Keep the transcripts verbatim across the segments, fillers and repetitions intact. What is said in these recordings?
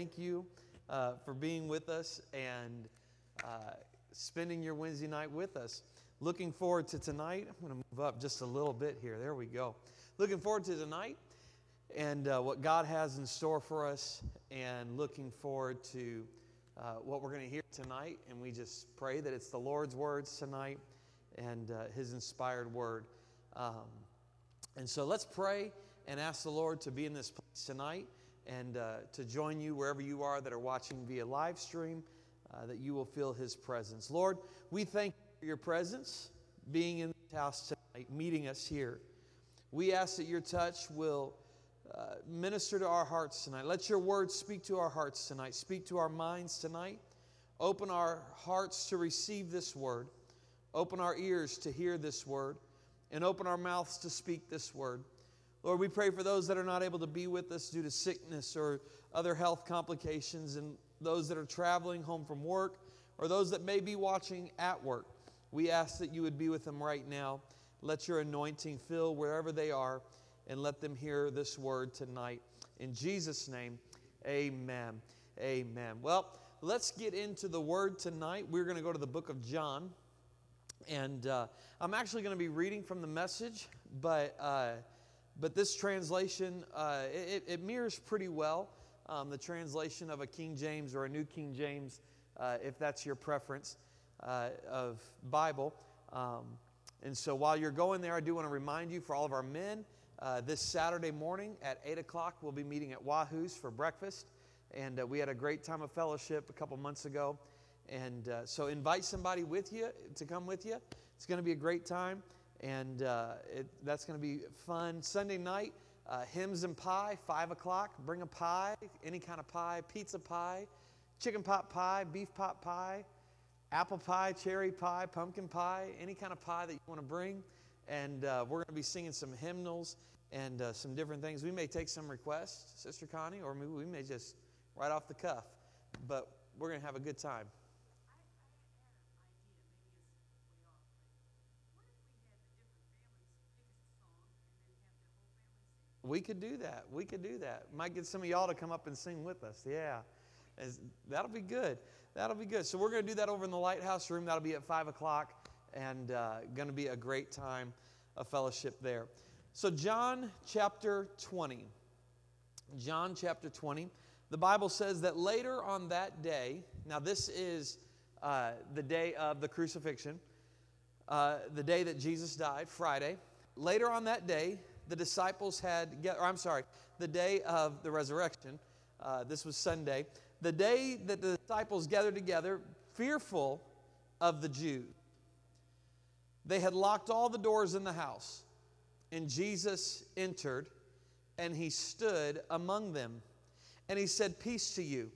Thank you uh, for being with us and uh, spending your Wednesday night with us. Looking forward to tonight. I'm going to move up just a little bit here. There we go. Looking forward to tonight and uh, what God has in store for us, and looking forward to uh, what we're going to hear tonight. And we just pray that it's the Lord's words tonight and uh, His inspired word. Um, and so let's pray and ask the Lord to be in this place tonight and uh, to join you wherever you are that are watching via live stream, uh, that you will feel His presence. Lord, we thank you for your presence, being in this house tonight, meeting us here. We ask that your touch will uh, minister to our hearts tonight. Let your word speak to our hearts tonight. Speak to our minds tonight. Open our hearts to receive this word. Open our ears to hear this word. And open our mouths to speak this word. Lord, we pray for those that are not able to be with us due to sickness or other health complications, and those that are traveling home from work, or those that may be watching at work. We ask that you would be with them right now. Let your anointing fill wherever they are, and let them hear this word tonight. In Jesus' name, amen. Amen. Well, let's get into the word tonight. We're going to go to the book of John, and uh, I'm actually going to be reading from the Message, but... Uh, But this translation, uh, it, it mirrors pretty well um, the translation of a King James or a New King James, uh, if that's your preference, uh, of Bible. Um, and so while you're going there, I do want to remind you, for all of our men, uh, this Saturday morning at eight o'clock, we'll be meeting at Wahoo's for breakfast. And uh, we had a great time of fellowship a couple months ago. And uh, so invite somebody with you to come with you. It's going to be a great time. And uh, it, that's going to be fun. Sunday night, uh, hymns and pie, five o'clock. Bring a pie, any kind of pie, pizza pie, chicken pot pie, beef pot pie, apple pie, cherry pie, pumpkin pie, any kind of pie that you want to bring. And uh, we're going to be singing some hymnals and uh, some different things. We may take some requests, Sister Connie, or maybe we may just right off the cuff. But we're going to have a good time. We could do that. We could do that. Might get some of y'all to come up and sing with us. Yeah. As, that'll be good. That'll be good. So we're going to do that over in the Lighthouse Room. That'll be at five o'clock, and uh, going to be a great time of fellowship there. So John chapter twenty. John chapter twenty. The Bible says that later on that day, now this is uh, the day of the crucifixion, uh, the day that Jesus died, Friday. Later on that day, the disciples had, or I'm sorry, the day of the resurrection, uh, this was Sunday, the day that the disciples gathered together, fearful of the Jews. They had locked all the doors in the house, and Jesus entered, and he stood among them, and he said, "Peace to you."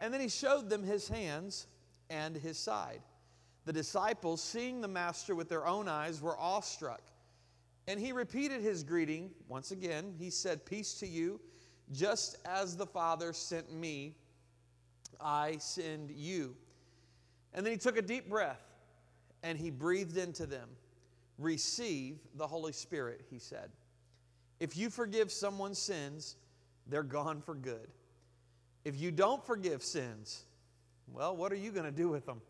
And then he showed them his hands and his side. The disciples, seeing the Master with their own eyes, were awestruck. And he repeated his greeting once again. He said, "Peace to you. Just as the Father sent me, I send you." And then he took a deep breath and he breathed into them. "Receive the Holy Spirit," he said. "If you forgive someone's sins, they're gone for good. If you don't forgive sins, well, what are you going to do with them?"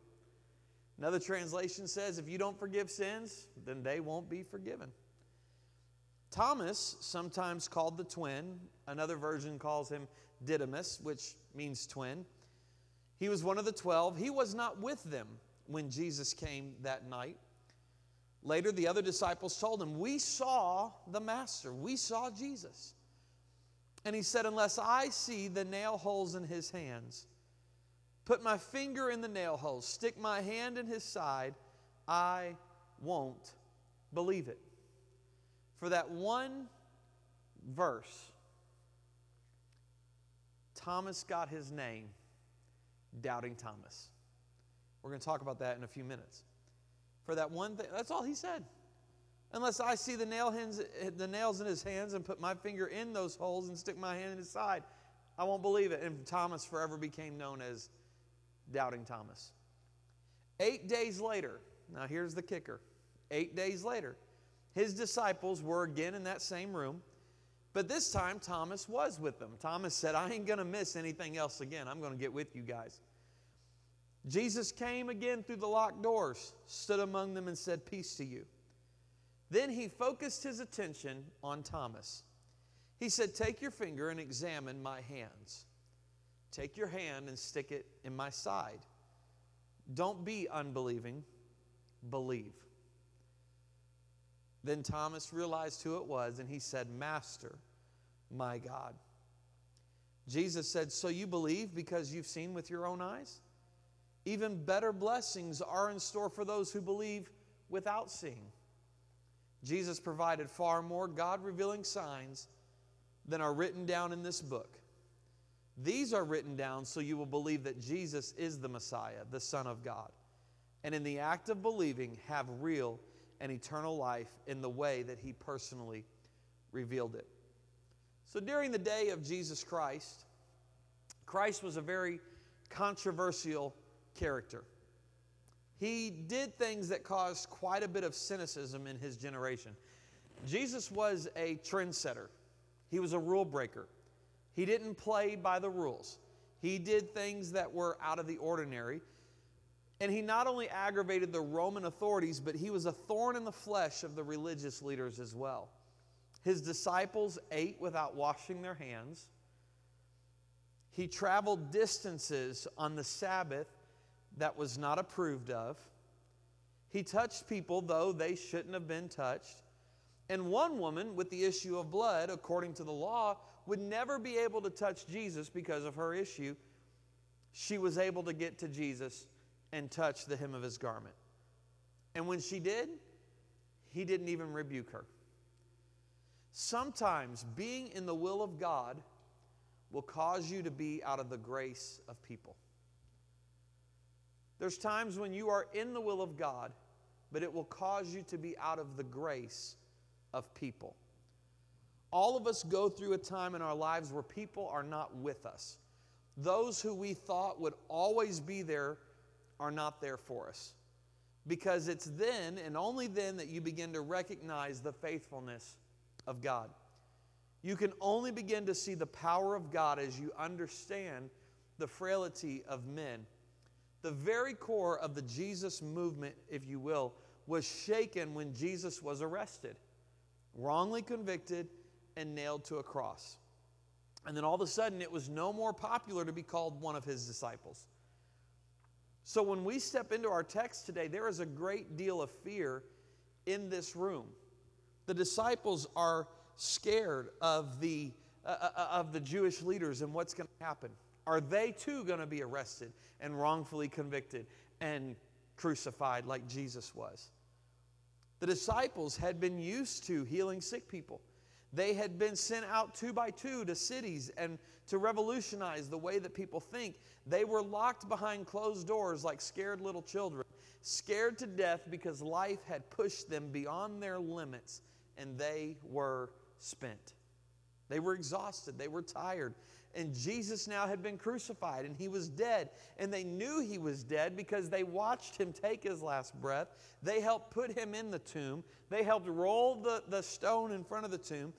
Another translation says, "If you don't forgive sins, then they won't be forgiven." Thomas, sometimes called the twin, another version calls him Didymus, which means twin. He was one of the twelve. He was not with them when Jesus came that night. Later, the other disciples told him, "We saw the Master. We saw Jesus." And he said, "Unless I see the nail holes in his hands, put my finger in the nail holes, stick my hand in his side, I won't believe it." For that one verse, Thomas got his name, Doubting Thomas. We're going to talk about that in a few minutes. For that one thing, that's all he said. "Unless I see the nail hands, the nails in his hands and put my finger in those holes and stick my hand in his side, I won't believe it." And Thomas forever became known as Doubting Thomas. Eight days later, now here's the kicker, eight days later, his disciples were again in that same room, But this time, Thomas was with them. Thomas said, I ain't going to miss anything else again. I'm going to get with you guys. Jesus came again through the locked doors, stood among them and said, peace to you. Then he focused his attention on Thomas. He said, take your finger and examine my hands. Take your hand and stick it in my side. Don't be unbelieving, believe. Then Thomas realized who it was, and he said, Master, my God. Jesus said, so you believe because you've seen with your own eyes? Even better blessings are in store for those who believe without seeing. Jesus provided far more God-revealing signs than are written down in this book. These are written down so you will believe that Jesus is the Messiah, the Son of God, and in the act of believing have real and eternal life in the way that he personally revealed it. So during the day of Jesus Christ, Christ was a very controversial character. He did things that caused quite a bit of cynicism in his generation. Jesus was a trendsetter. He was a rule breaker. He didn't play by the rules. He did things that were out of the ordinary. And he not only aggravated the Roman authorities, but he was a thorn in the flesh of the religious leaders as well. His disciples ate without washing their hands. He traveled distances on the Sabbath that was not approved of. He touched people, though they shouldn't have been touched. And one woman with the issue of blood, according to the law, would never be able to touch Jesus because of her issue. She was able to get to Jesus and touch the hem of his garment. And when she did, he didn't even rebuke her. Sometimes being in the will of God will cause you to be out of the grace of people. There's times when you are in the will of God, but it will cause you to be out of the grace of people. All of us go through a time in our lives where people are not with us. Those who we thought would always be there are not there for us, because it's then and only then that you begin to recognize the faithfulness of God. You can only begin to see the power of God as you understand the frailty of men. The very core of the Jesus movement, if you will, was shaken when Jesus was arrested, wrongly convicted, and nailed to a cross. And then all of a sudden it was no more popular to be called one of his disciples. So when we step into our text today, there is a great deal of fear in this room. The disciples are scared of the, uh, of the Jewish leaders and what's going to happen. Are they too going to be arrested and wrongfully convicted and crucified like Jesus was? The disciples had been used to healing sick people. They had been sent out two by two to cities and to revolutionize the way that people think. They were locked behind closed doors like scared little children, scared to death because life had pushed them beyond their limits, and they were spent. They were exhausted. They were tired. And Jesus now had been crucified, and he was dead. And they knew he was dead because they watched him take his last breath. They helped put him in the tomb. They helped roll the, the stone in front of the tomb.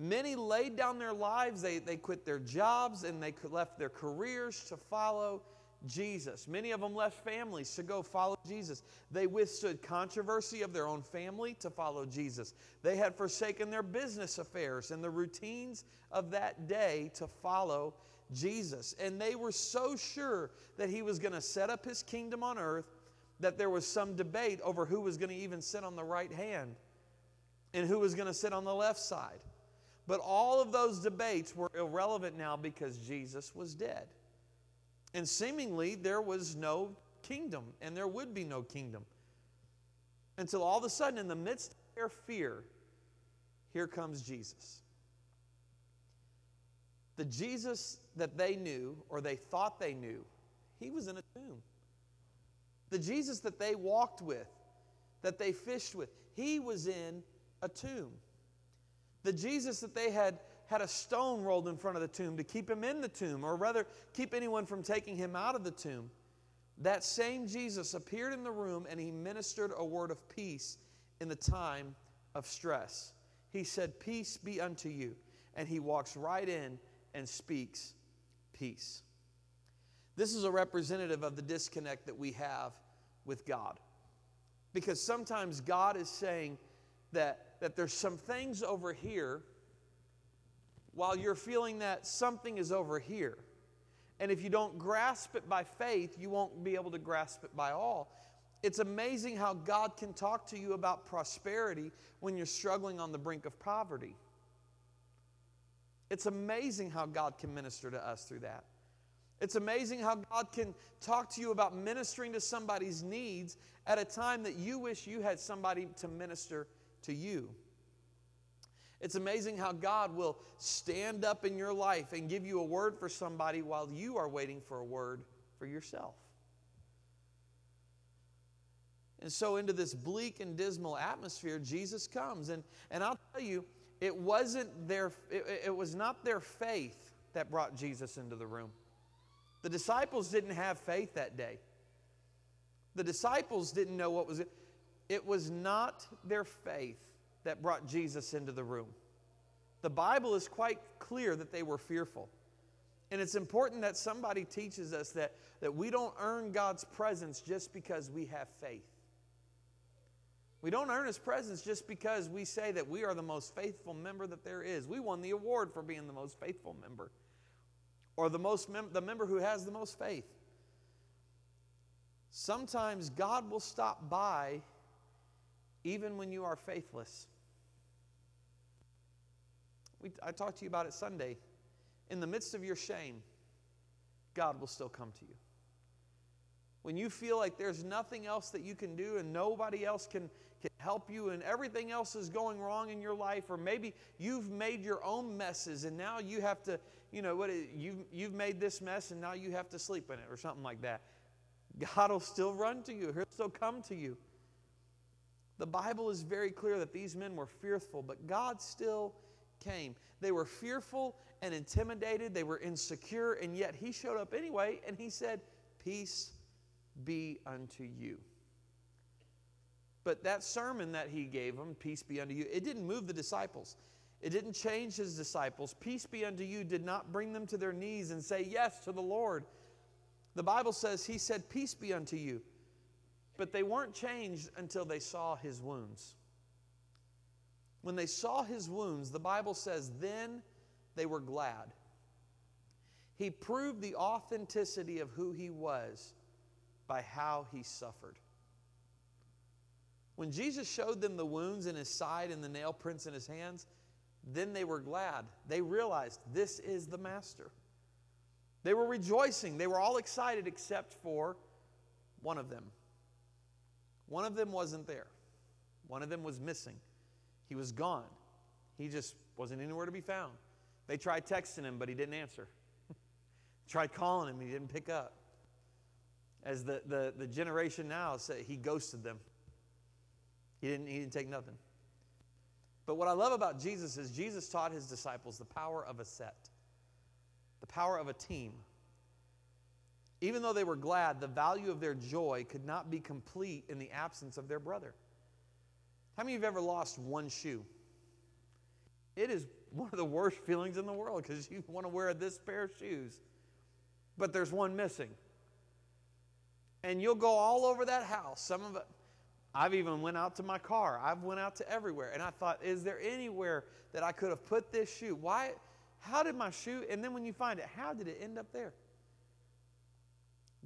Many laid down their lives. They, they quit their jobs, and they left their careers to follow Jesus. Many of them left families to go follow Jesus. They withstood controversy of their own family to follow Jesus. They had forsaken their business affairs and the routines of that day to follow Jesus. And they were so sure that he was going to set up his kingdom on earth that there was some debate over who was going to even sit on the right hand and who was going to sit on the left side. But all of those debates were irrelevant now because Jesus was dead. And seemingly there was no kingdom, and there would be no kingdom. Until all of a sudden, in the midst of their fear, here comes Jesus. The Jesus that they knew, or they thought they knew, he was in a tomb. The Jesus that they walked with, that they fished with, he was in a tomb. The Jesus that they had had a stone rolled in front of the tomb to keep him in the tomb, or rather keep anyone from taking him out of the tomb. That same Jesus appeared in the room, and he ministered a word of peace in the time of stress. He said, peace be unto you. And he walks right in and speaks peace. This is a representative of the disconnect that we have with God. Because sometimes God is saying that, that there's some things over here while you're feeling that something is over here. And if you don't grasp it by faith, you won't be able to grasp it by all. It's amazing how God can talk to you about prosperity when you're struggling on the brink of poverty. It's amazing how God can minister to us through that. It's amazing how God can talk to you about ministering to somebody's needs at a time that you wish you had somebody to minister to you. It's amazing how God will stand up in your life and give you a word for somebody while you are waiting for a word for yourself. And so into this bleak and dismal atmosphere, Jesus comes. And, and I'll tell you, it wasn't their, it, it was not their faith that brought Jesus into the room. The disciples didn't have faith that day. The disciples didn't know what was it. It was not their faith that brought Jesus into the room. The Bible is quite clear that they were fearful. And it's important that somebody teaches us that, that we don't earn God's presence just because we have faith. We don't earn His presence just because we say that we are the most faithful member that there is. We won the award for being the most faithful member. Or the, most mem- the member who has the most faith. Sometimes God will stop by even when you are faithless. We, I talked to you about it Sunday. In the midst of your shame, God will still come to you. When you feel like there's nothing else that you can do and nobody else can, can help you and everything else is going wrong in your life, or maybe you've made your own messes and now you have to, you know, what you've, you've made this mess and now you have to sleep in it or something like that. God will still run to you. He'll still come to you. The Bible is very clear that these men were fearful, but God still came. They were fearful and intimidated. They were insecure, and yet He showed up anyway, and He said, peace be unto you. But that sermon that He gave them, peace be unto you, it didn't move the disciples. It didn't change His disciples. Peace be unto you did not bring them to their knees and say yes to the Lord. The Bible says He said, peace be unto you. But they weren't changed until they saw His wounds. When they saw His wounds, the Bible says, then they were glad. He proved the authenticity of who He was by how He suffered. When Jesus showed them the wounds in His side and the nail prints in His hands, then they were glad. They realized this is the Master. They were rejoicing. They were all excited except for one of them. One of them wasn't there. One of them was missing. He was gone. He just wasn't anywhere to be found. They tried texting Him, but He didn't answer. Tried calling Him, He didn't pick up. As the, the, the generation now say, He ghosted them. He didn't, he didn't take nothing. But what I love about Jesus is Jesus taught His disciples the power of a set, the power of a team. Even though they were glad, the value of their joy could not be complete in the absence of their brother. How many of you have ever lost one shoe? It is one of the worst feelings in the world because you want to wear this pair of shoes, but there's one missing. And you'll go all over that house. Some of it, I've even went out to my car. I've went out to everywhere. And I thought, is there anywhere that I could have put this shoe? Why? How did my shoe? And then when you find it, how did it end up there?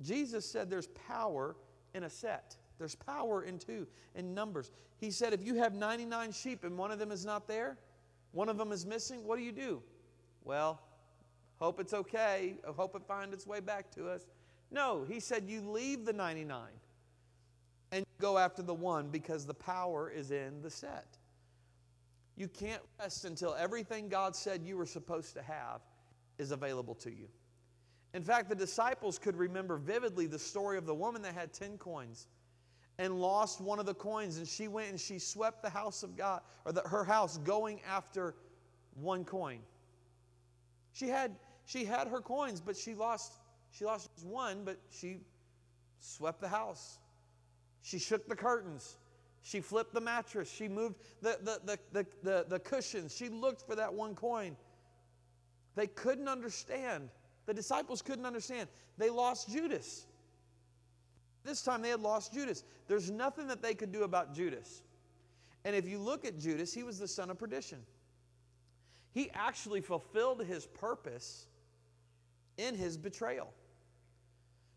Jesus said there's power in a set. There's power in two, in numbers. He said if you have ninety-nine sheep and one of them is not there, one of them is missing, what do you do? Well, hope it's okay. Hope it finds its way back to us. No, He said you leave the ninety-nine and go after the one because the power is in the set. You can't rest until everything God said you were supposed to have is available to you. In fact, the disciples could remember vividly the story of the woman that had ten coins and lost one of the coins, and she went and she swept the house of God, or the, her house, going after one coin. She had, she had her coins, but she lost She lost one, but she swept the house. She shook the curtains. She flipped the mattress. She moved the, the, the, the, the, the cushions. She looked for that one coin. They couldn't understand. The disciples couldn't understand. They lost Judas. This time they had lost Judas. There's nothing that they could do about Judas. And if you look at Judas, he was the son of perdition. He actually fulfilled his purpose in his betrayal.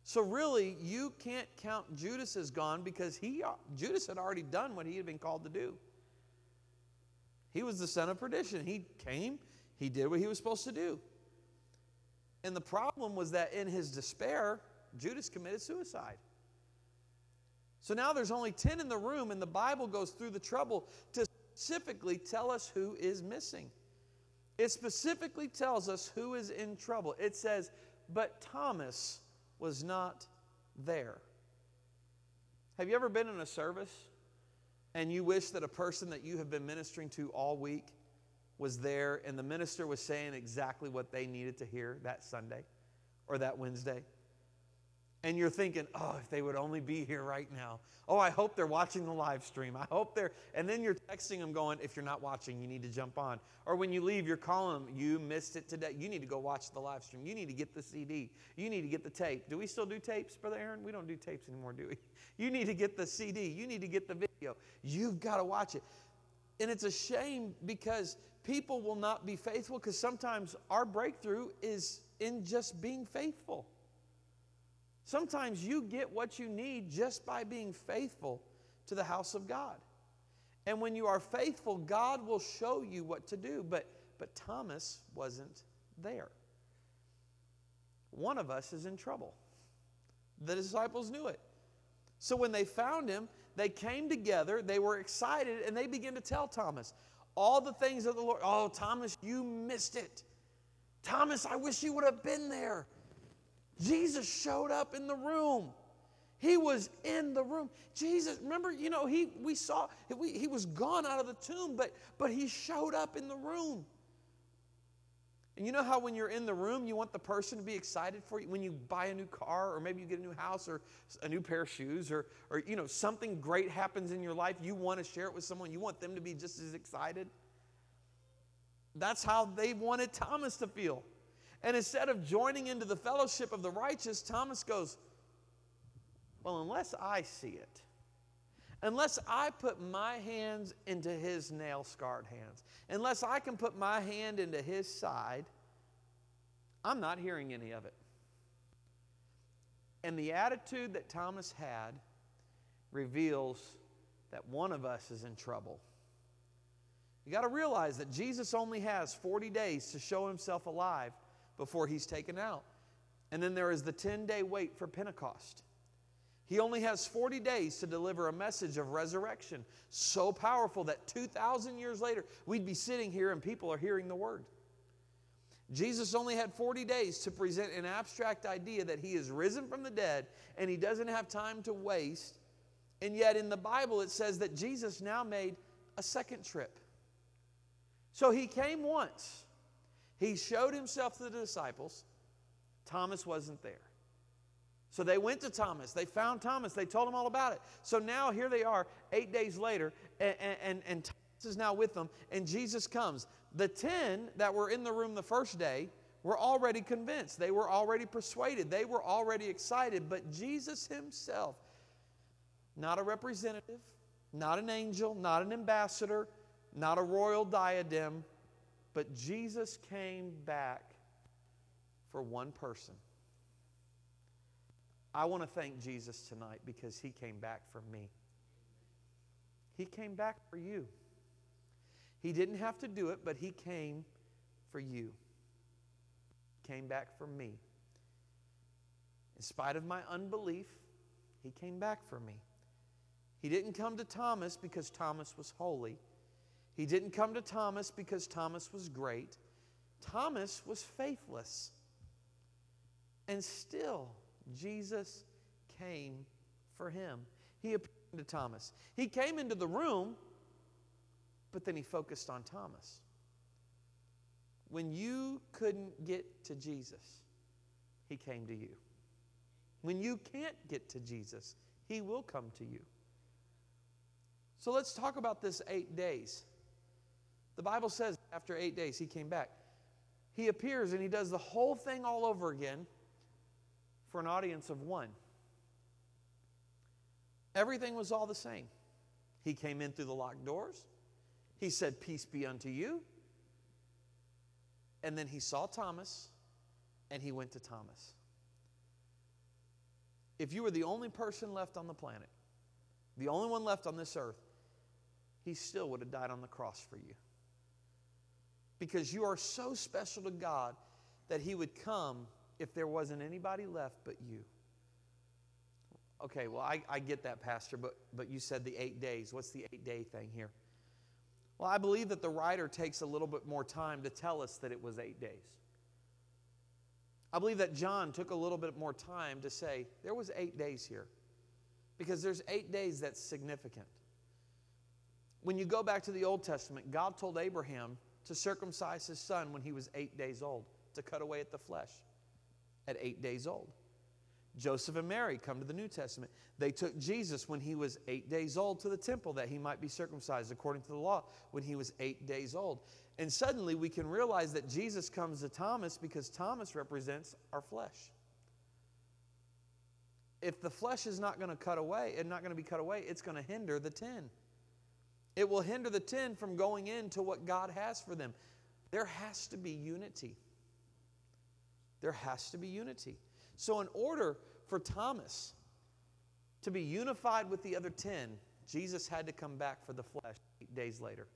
So really, you can't count Judas as gone because he, Judas had already done what he had been called to do. He was the son of perdition. He came, he did what he was supposed to do. And the problem was that in his despair, Judas committed suicide. So now there's only ten in the room, and the Bible goes through the trouble to specifically tell us who is missing. It specifically tells us who is in trouble. It says, but Thomas was not there. Have you ever been in a service and you wish that a person that you have been ministering to all week was there and the minister was saying exactly what they needed to hear that Sunday or that Wednesday? And you're thinking, oh, if they would only be here right now. Oh, I hope they're watching the live stream. I hope they're, and then you're texting them going, if you're not watching, you need to jump on. Or when you leave, you're calling them, you missed it today. You need to go watch the live stream. You need to get the C D. You need to get the tape. Do we still do tapes, Brother Aaron? We don't do tapes anymore, do we? You need to get the C D. You need to get the video. You've got to watch it. And it's a shame because people will not be faithful, because sometimes our breakthrough is in just being faithful. Sometimes you get what you need just by being faithful to the house of God. And when you are faithful, God will show you what to do. But, but Thomas wasn't there. One of us is in trouble. The disciples knew it. So when they found him, they came together, they were excited, and they began to tell Thomas all the things of the Lord. Oh, Thomas, you missed it. Thomas, I wish you would have been there. Jesus showed up in the room. He was in the room. Jesus, remember, you know, he we saw we, he was gone out of the tomb, but but he showed up in the room. And you know how when you're in the room, you want the person to be excited for you? When you buy a new car, or maybe you get a new house, or a new pair of shoes, or, or you know, something great happens in your life, you want to share it with someone. You want them to be just as excited. That's how they wanted Thomas to feel. And instead of joining into the fellowship of the righteous, Thomas goes, well, unless I see it, unless I put my hands into his nail-scarred hands, unless I can put my hand into his side, I'm not hearing any of it. And the attitude that Thomas had reveals that one of us is in trouble. You got to realize that Jesus only has forty days to show himself alive before he's taken out. And then there is the ten-day wait for Pentecost. He only has forty days to deliver a message of resurrection so powerful that two thousand years later, we'd be sitting here and people are hearing the word. Jesus only had forty days to present an abstract idea that he is risen from the dead and he doesn't have time to waste. And yet in the Bible, it says that Jesus now made a second trip. So he came once. He showed himself to the disciples. Thomas wasn't there. So they went to Thomas. They found Thomas. They told him all about it. So now here they are eight days later, and, and, and Thomas is now with them, and Jesus comes. The ten that were in the room the first day were already convinced. They were already persuaded. They were already excited. But Jesus himself, not a representative, not an angel, not an ambassador, not a royal diadem, but Jesus came back for one person. I want to thank Jesus tonight because he came back for me. He came back for you. He didn't have to do it, but he came for you. He came back for me. In spite of my unbelief, he came back for me. He didn't come to Thomas because Thomas was holy. He didn't come to Thomas because Thomas was great. Thomas was faithless. And still, Jesus came for him. He appeared to Thomas. He came into the room, but then he focused on Thomas. When you couldn't get to Jesus, he came to you. When you can't get to Jesus, he will come to you. So let's talk about this eight days. The Bible says after eight days he came back. He appears and he does the whole thing all over again for an audience of one. Everything was all the same. He came in through the locked doors. He said, "Peace be unto you." And then he saw Thomas, and he went to Thomas. If you were the only person left on the planet, the only one left on this earth, he still would have died on the cross for you. Because you are so special to God that he would come if there wasn't anybody left but you. Okay, well, I, I get that, Pastor, but, but you said the eight days. What's the eight-day thing here? Well, I believe that the writer takes a little bit more time to tell us that it was eight days. I believe that John took a little bit more time to say, there was eight days here. Because there's eight days that's significant. When you go back to the Old Testament, God told Abraham to circumcise his son when he was eight days old, to cut away at the flesh at eight days old. Joseph and Mary come to the New Testament. They took Jesus when he was eight days old to the temple that he might be circumcised according to the law when he was eight days old. And suddenly we can realize that Jesus comes to Thomas because Thomas represents our flesh. If the flesh is not going to cut away, it's not going to be cut away, it's going to hinder the ten. It will hinder the ten from going into what God has for them. There has to be unity. There has to be unity. So in order for Thomas to be unified with the other ten, Jesus had to come back for the flesh eight days later.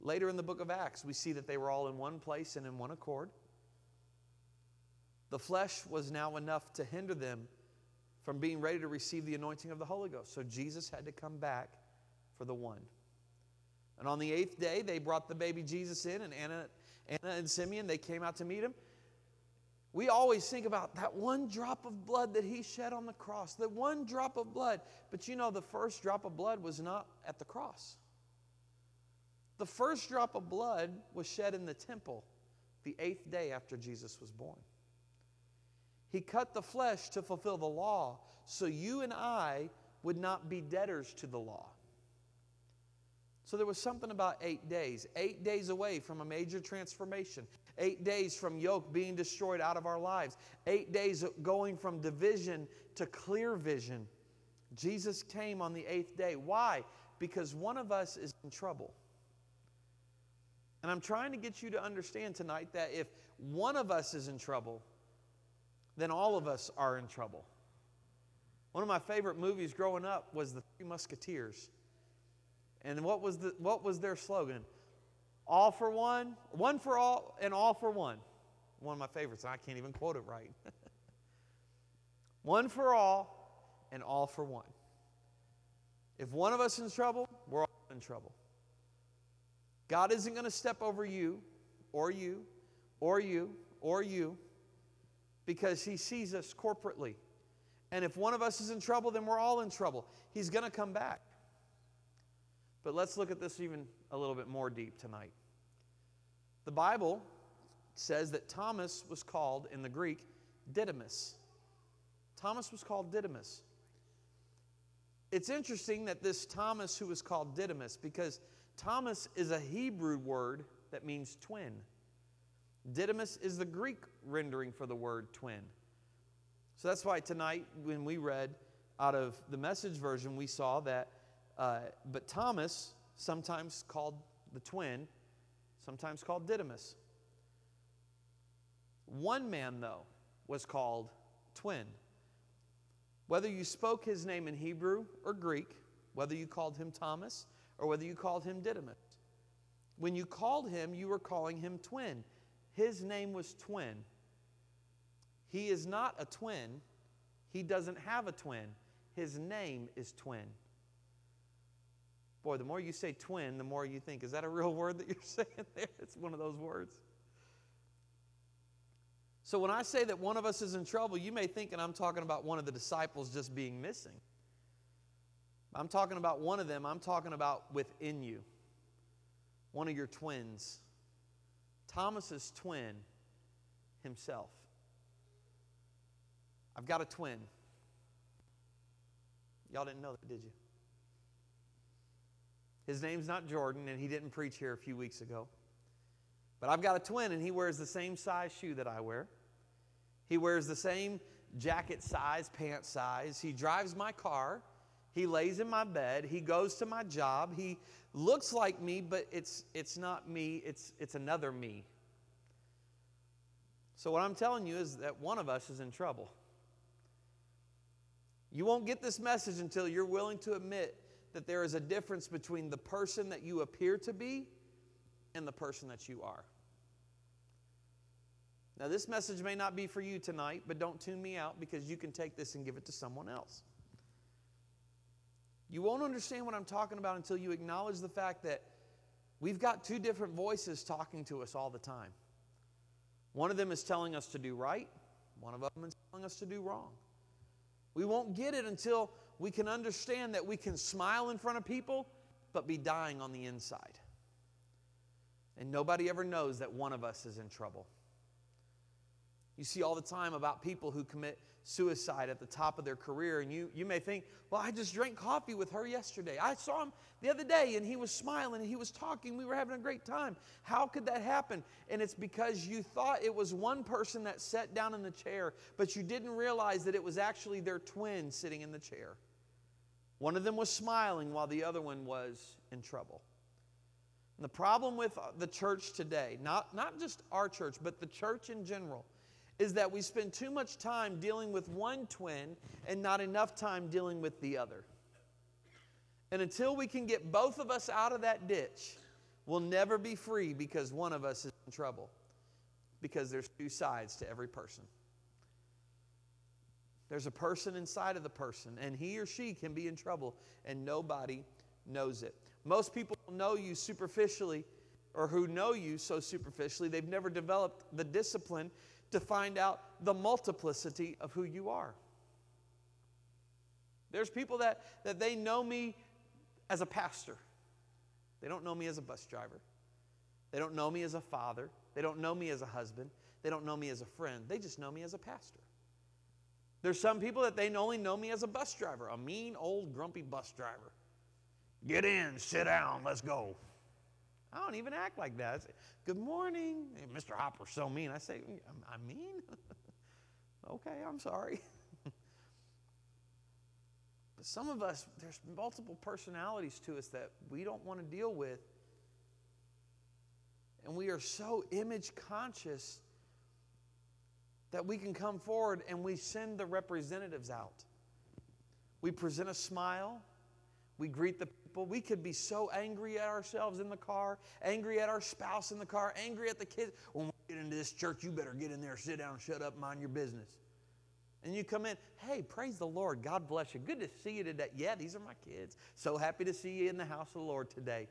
Later in the book of Acts, we see that they were all in one place and in one accord. The flesh was now enough to hinder them from being ready to receive the anointing of the Holy Ghost. So Jesus had to come back for the one. And on the eighth day, they brought the baby Jesus in, and Anna... Anna and Simeon, they came out to meet him. We always think about that one drop of blood that he shed on the cross, that one drop of blood. But you know, the first drop of blood was not at the cross. The first drop of blood was shed in the temple the eighth day after Jesus was born. He cut the flesh to fulfill the law so you and I would not be debtors to the law. So there was something about eight days, eight days away from a major transformation, eight days from yoke being destroyed out of our lives, eight days going from division to clear vision. Jesus came on the eighth day. Why? Because one of us is in trouble. And I'm trying to get you to understand tonight that if one of us is in trouble, then all of us are in trouble. One of my favorite movies growing up was The Three Musketeers. And what was the what was their slogan? All for one, one for all, and all for one. One of my favorites, and I can't even quote it right. One for all, and all for one. If one of us is in trouble, we're all in trouble. God isn't going to step over you, or you, or you, or you, because he sees us corporately. And if one of us is in trouble, then we're all in trouble. He's going to come back. But let's look at this even a little bit more deep tonight. The Bible says that Thomas was called, in the Greek, Didymus. Thomas was called Didymus. It's interesting that this Thomas who was called Didymus, because Thomas is a Hebrew word that means twin. Didymus is the Greek rendering for the word twin. So that's why tonight when we read out of the Message version, we saw that Uh, but Thomas, sometimes called the twin, sometimes called Didymus. One man, though, was called twin. Whether you spoke his name in Hebrew or Greek, whether you called him Thomas or whether you called him Didymus, when you called him, you were calling him twin. His name was twin. He is not a twin. He doesn't have a twin. His name is twin. Boy, the more you say twin, the more you think, is that a real word that you're saying there? It's one of those words. So when I say that one of us is in trouble, you may think that I'm talking about one of the disciples just being missing. I'm talking about one of them. I'm talking about within you, one of your twins, Thomas's twin himself. I've got a twin. Y'all didn't know that, did you? His name's not Jordan, and he didn't preach here a few weeks ago. But I've got a twin, and he wears the same size shoe that I wear. He wears the same jacket size, pant size. He drives my car. He lays in my bed. He goes to my job. He looks like me, but it's it's not me. It's it's another me. So what I'm telling you is that one of us is in trouble. You won't get this message until you're willing to admit that there is a difference between the person that you appear to be and the person that you are. Now, this message may not be for you tonight, but don't tune me out, because you can take this and give it to someone else. You won't understand what I'm talking about until you acknowledge the fact that we've got two different voices talking to us all the time. One of them is telling us to do right. One of them is telling us to do wrong. We won't get it until we can understand that we can smile in front of people, but be dying on the inside. And nobody ever knows that one of us is in trouble. You see all the time about people who commit suicide at the top of their career, and you, you may think, well, I just drank coffee with her yesterday. I saw him the other day, and he was smiling, and he was talking. We were having a great time. How could that happen? And it's because you thought it was one person that sat down in the chair, but you didn't realize that it was actually their twin sitting in the chair. One of them was smiling while the other one was in trouble. And the problem with the church today, not, not just our church, but the church in general, is that we spend too much time dealing with one twin and not enough time dealing with the other. And until we can get both of us out of that ditch, we'll never be free, because one of us is in trouble, because there's two sides to every person. There's a person inside of the person, and he or she can be in trouble, and nobody knows it. Most people know you superficially, or who know you so superficially, they've never developed the discipline to find out the multiplicity of who you are. There's people that, that they know me as a pastor. They don't know me as a bus driver. They don't know me as a father. They don't know me as a husband. They don't know me as a friend. They just know me as a pastor. There's some people that they only know me as a bus driver, a mean, old, grumpy bus driver. Get in, sit down, let's go. I don't even act like that. I say, good morning. Hey, Mister Hopper's so mean. I say, I mean? Okay, I'm sorry. But some of us, there's multiple personalities to us that we don't want to deal with. And we are so image conscious that we can come forward and we send the representatives out. We present a smile. We greet the people. We could be so angry at ourselves in the car, angry at our spouse in the car, angry at the kids. When we get into this church, you better get in there, sit down, shut up, mind your business. And you come in, hey, praise the Lord. God bless you. Good to see you today. Yeah, these are my kids. So happy to see you in the house of the Lord today.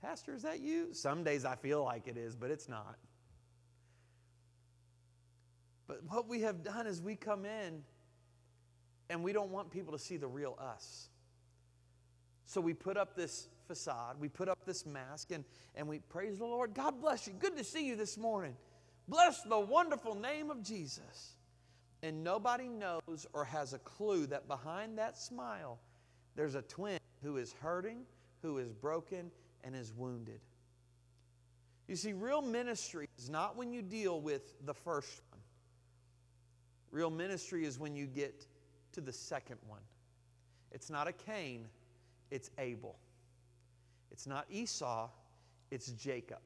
Pastor, is that you? Some days I feel like it is, but it's not. But what we have done is we come in and we don't want people to see the real us. So we put up this facade, we put up this mask, and, and we praise the Lord. God bless you. Good to see you this morning. Bless the wonderful name of Jesus. And nobody knows or has a clue that behind that smile, there's a twin who is hurting, who is broken, and is wounded. You see, real ministry is not when you deal with the first one. Real ministry is when you get to the second one. It's not a Cain. It's Abel. It's not Esau, it's Jacob.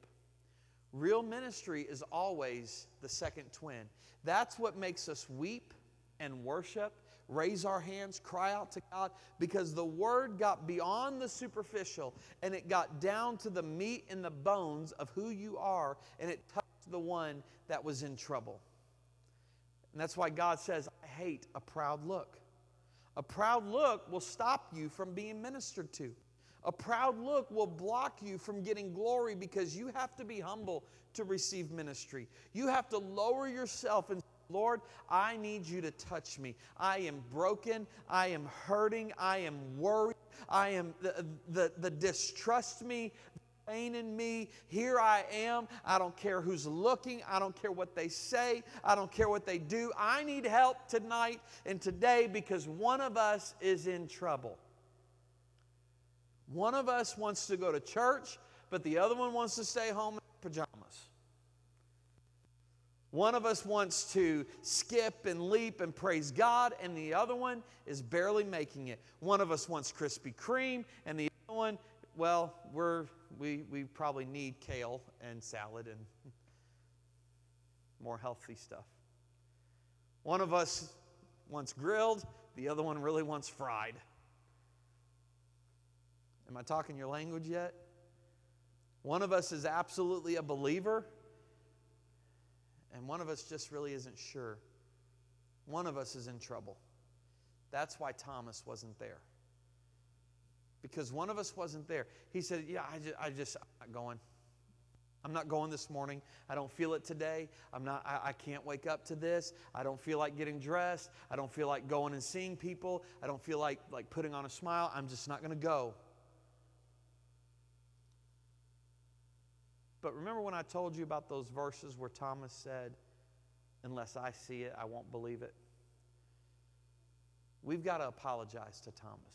Real ministry is always the second twin. That's what makes us weep and worship, raise our hands, cry out to God, because the word got beyond the superficial and it got down to the meat and the bones of who you are, and it touched the one that was in trouble. And that's why God says, I hate a proud look. A proud look will stop you from being ministered to. A proud look will block you from getting glory, because you have to be humble to receive ministry. You have to lower yourself and say, Lord, I need you to touch me. I am broken. I am hurting. I am worried. I am the, the, the distrust me. pain in me. Here I am. I don't care who's looking. I don't care what they say. I don't care what they do. I need help tonight and today because one of us is in trouble. One of us wants to go to church, but the other one wants to stay home in pajamas. One of us wants to skip and leap and praise God, and the other one is barely making it. One of us wants Krispy Kreme, and the other one, well, we're, we, we probably need kale and salad and more healthy stuff. One of us wants grilled, the other one really wants fried. Am I talking your language yet? One of us is absolutely a believer, and one of us just really isn't sure. One of us is in trouble. That's why Thomas wasn't there. Because one of us wasn't there. He said, yeah, I just, I just I'm not going. I'm not going this morning. I don't feel it today. I'm not, I, I can't wake up to this. I don't feel like getting dressed. I don't feel like going and seeing people. I don't feel like, like putting on a smile. I'm just not going to go. But remember when I told you about those verses where Thomas said, unless I see it, I won't believe it? We've got to apologize to Thomas.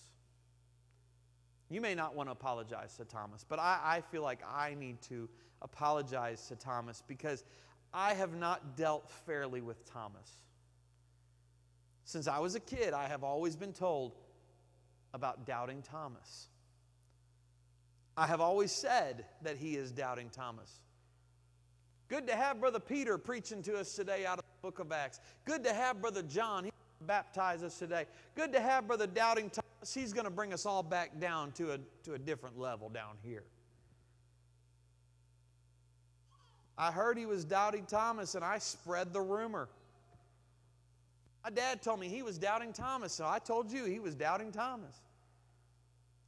You may not want to apologize to Thomas, but I, I feel like I need to apologize to Thomas because I have not dealt fairly with Thomas. Since I was a kid, I have always been told about doubting Thomas. I have always said that he is doubting Thomas. Good to have Brother Peter preaching to us today out of the book of Acts. Good to have Brother John. He baptized us today. Good to have Brother Doubting Thomas. He's going to bring us all back down to a, to a different level down here. I heard he was doubting Thomas, and I spread the rumor. My dad told me he was doubting Thomas, so I told you he was doubting Thomas.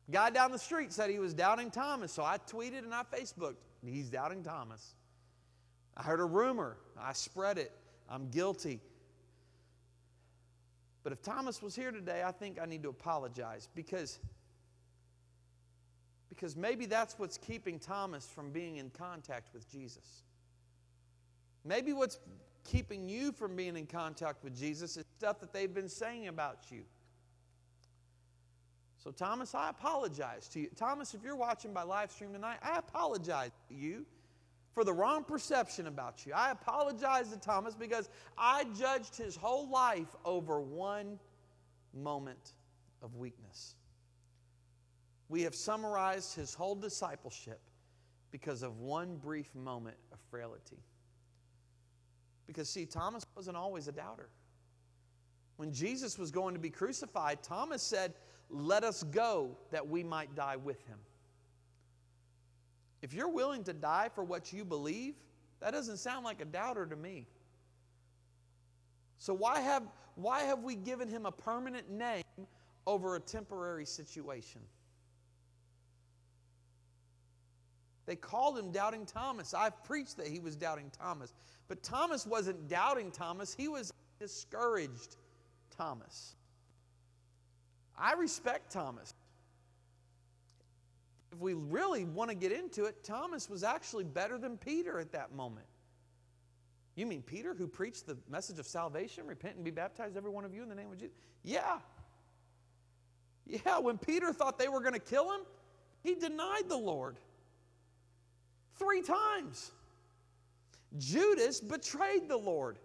Guy down the street said he was doubting Thomas, so I tweeted and I Facebooked, he's doubting Thomas. I heard a rumor. I spread it. I'm guilty. But if Thomas was here today, I think I need to apologize because, because maybe that's what's keeping Thomas from being in contact with Jesus. Maybe what's keeping you from being in contact with Jesus is stuff that they've been saying about you. So Thomas, I apologize to you. Thomas, if you're watching by live stream tonight, I apologize to you for the wrong perception about you. I apologize to Thomas because I judged his whole life over one moment of weakness. We have summarized his whole discipleship because of one brief moment of frailty. Because, see, Thomas wasn't always a doubter. When Jesus was going to be crucified, Thomas said, let us go that we might die with him. If you're willing to die for what you believe, that doesn't sound like a doubter to me. So why have, why have we given him a permanent name over a temporary situation? They called him Doubting Thomas. I've preached that he was Doubting Thomas. But Thomas wasn't doubting Thomas. He was discouraged Thomas. I respect Thomas. If we really want to get into it, Thomas was actually better than Peter at that moment. You mean Peter who preached the message of salvation, repent and be baptized, every one of you in the name of Jesus? Yeah. Yeah, when Peter thought they were going to kill him, he denied the Lord three times. Judas betrayed the Lord.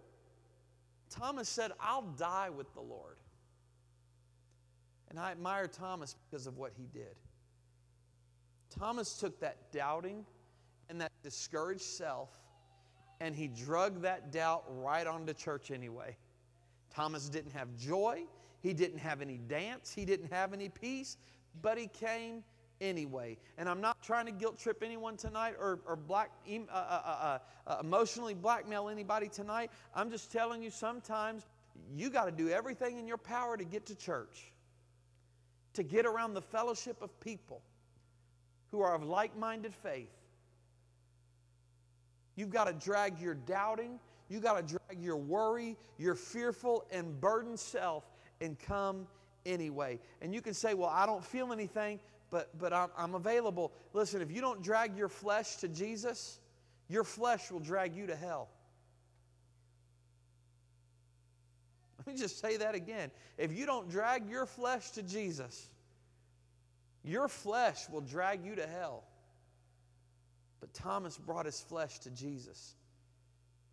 Thomas said, I'll die with the Lord. And I admire Thomas because of what he did. Thomas took that doubting and that discouraged self, and he drugged that doubt right onto church anyway. Thomas didn't have joy. He didn't have any dance. He didn't have any peace, but he came anyway. And I'm not trying to guilt trip anyone tonight or, or black, uh, uh, uh, uh, emotionally blackmail anybody tonight. I'm just telling you sometimes you got to do everything in your power to get to church, to get around the fellowship of people who are of like-minded faith. You've got to drag your doubting, you've got to drag your worry, your fearful and burdened self, and come anyway. And you can say, well, I don't feel anything. but, but I'm, I'm available. Listen, if you don't drag your flesh to Jesus, your flesh will drag you to hell. Let me just say that again. If you don't drag your flesh to Jesus, your flesh will drag you to hell. But Thomas brought his flesh to Jesus.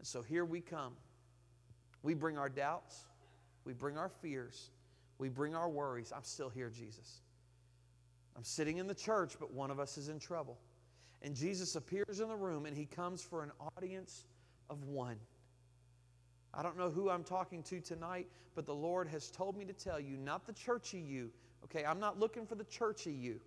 And so here we come. We bring our doubts. We bring our fears. We bring our worries. I'm still here, Jesus. I'm sitting in the church, but one of us is in trouble. And Jesus appears in the room, and he comes for an audience of one. I don't know who I'm talking to tonight, but the Lord has told me to tell you, not the churchy you. Okay, I'm not looking for the churchy you.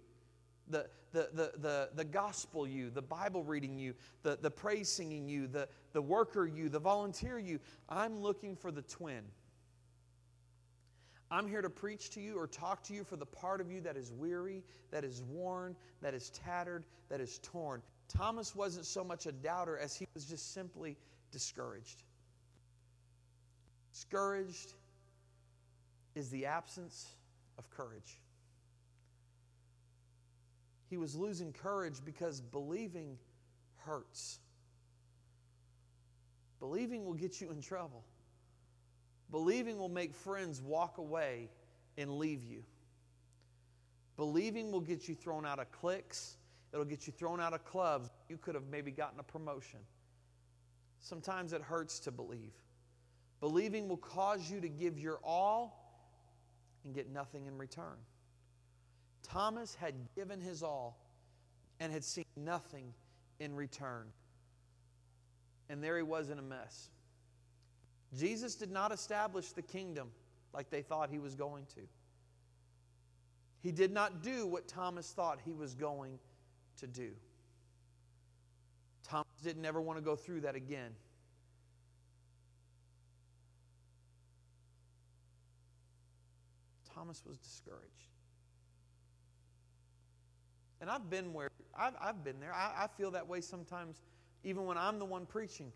The, the, the, the, the gospel you, the Bible reading you, the, the praise singing you, the, the worker you, the volunteer you. I'm looking for the twin. I'm here to preach to you or talk to you for the part of you that is weary, that is worn, that is tattered, that is torn. Thomas wasn't so much a doubter as he was just simply discouraged. Discouraged is the absence of courage. He was losing courage because believing hurts. Believing will get you in trouble. Believing will make friends walk away and leave you. Believing will get you thrown out of cliques. It'll get you thrown out of clubs. You could have maybe gotten a promotion. Sometimes it hurts to believe. Believing will cause you to give your all and get nothing in return. Thomas had given his all and had seen nothing in return. And there he was in a mess. Jesus did not establish the kingdom like they thought he was going to. He did not do what Thomas thought he was going to do. Thomas didn't ever want to go through that again. Thomas was discouraged. And I've been where I've, I've been there. I, I feel that way sometimes, even when I'm the one preaching.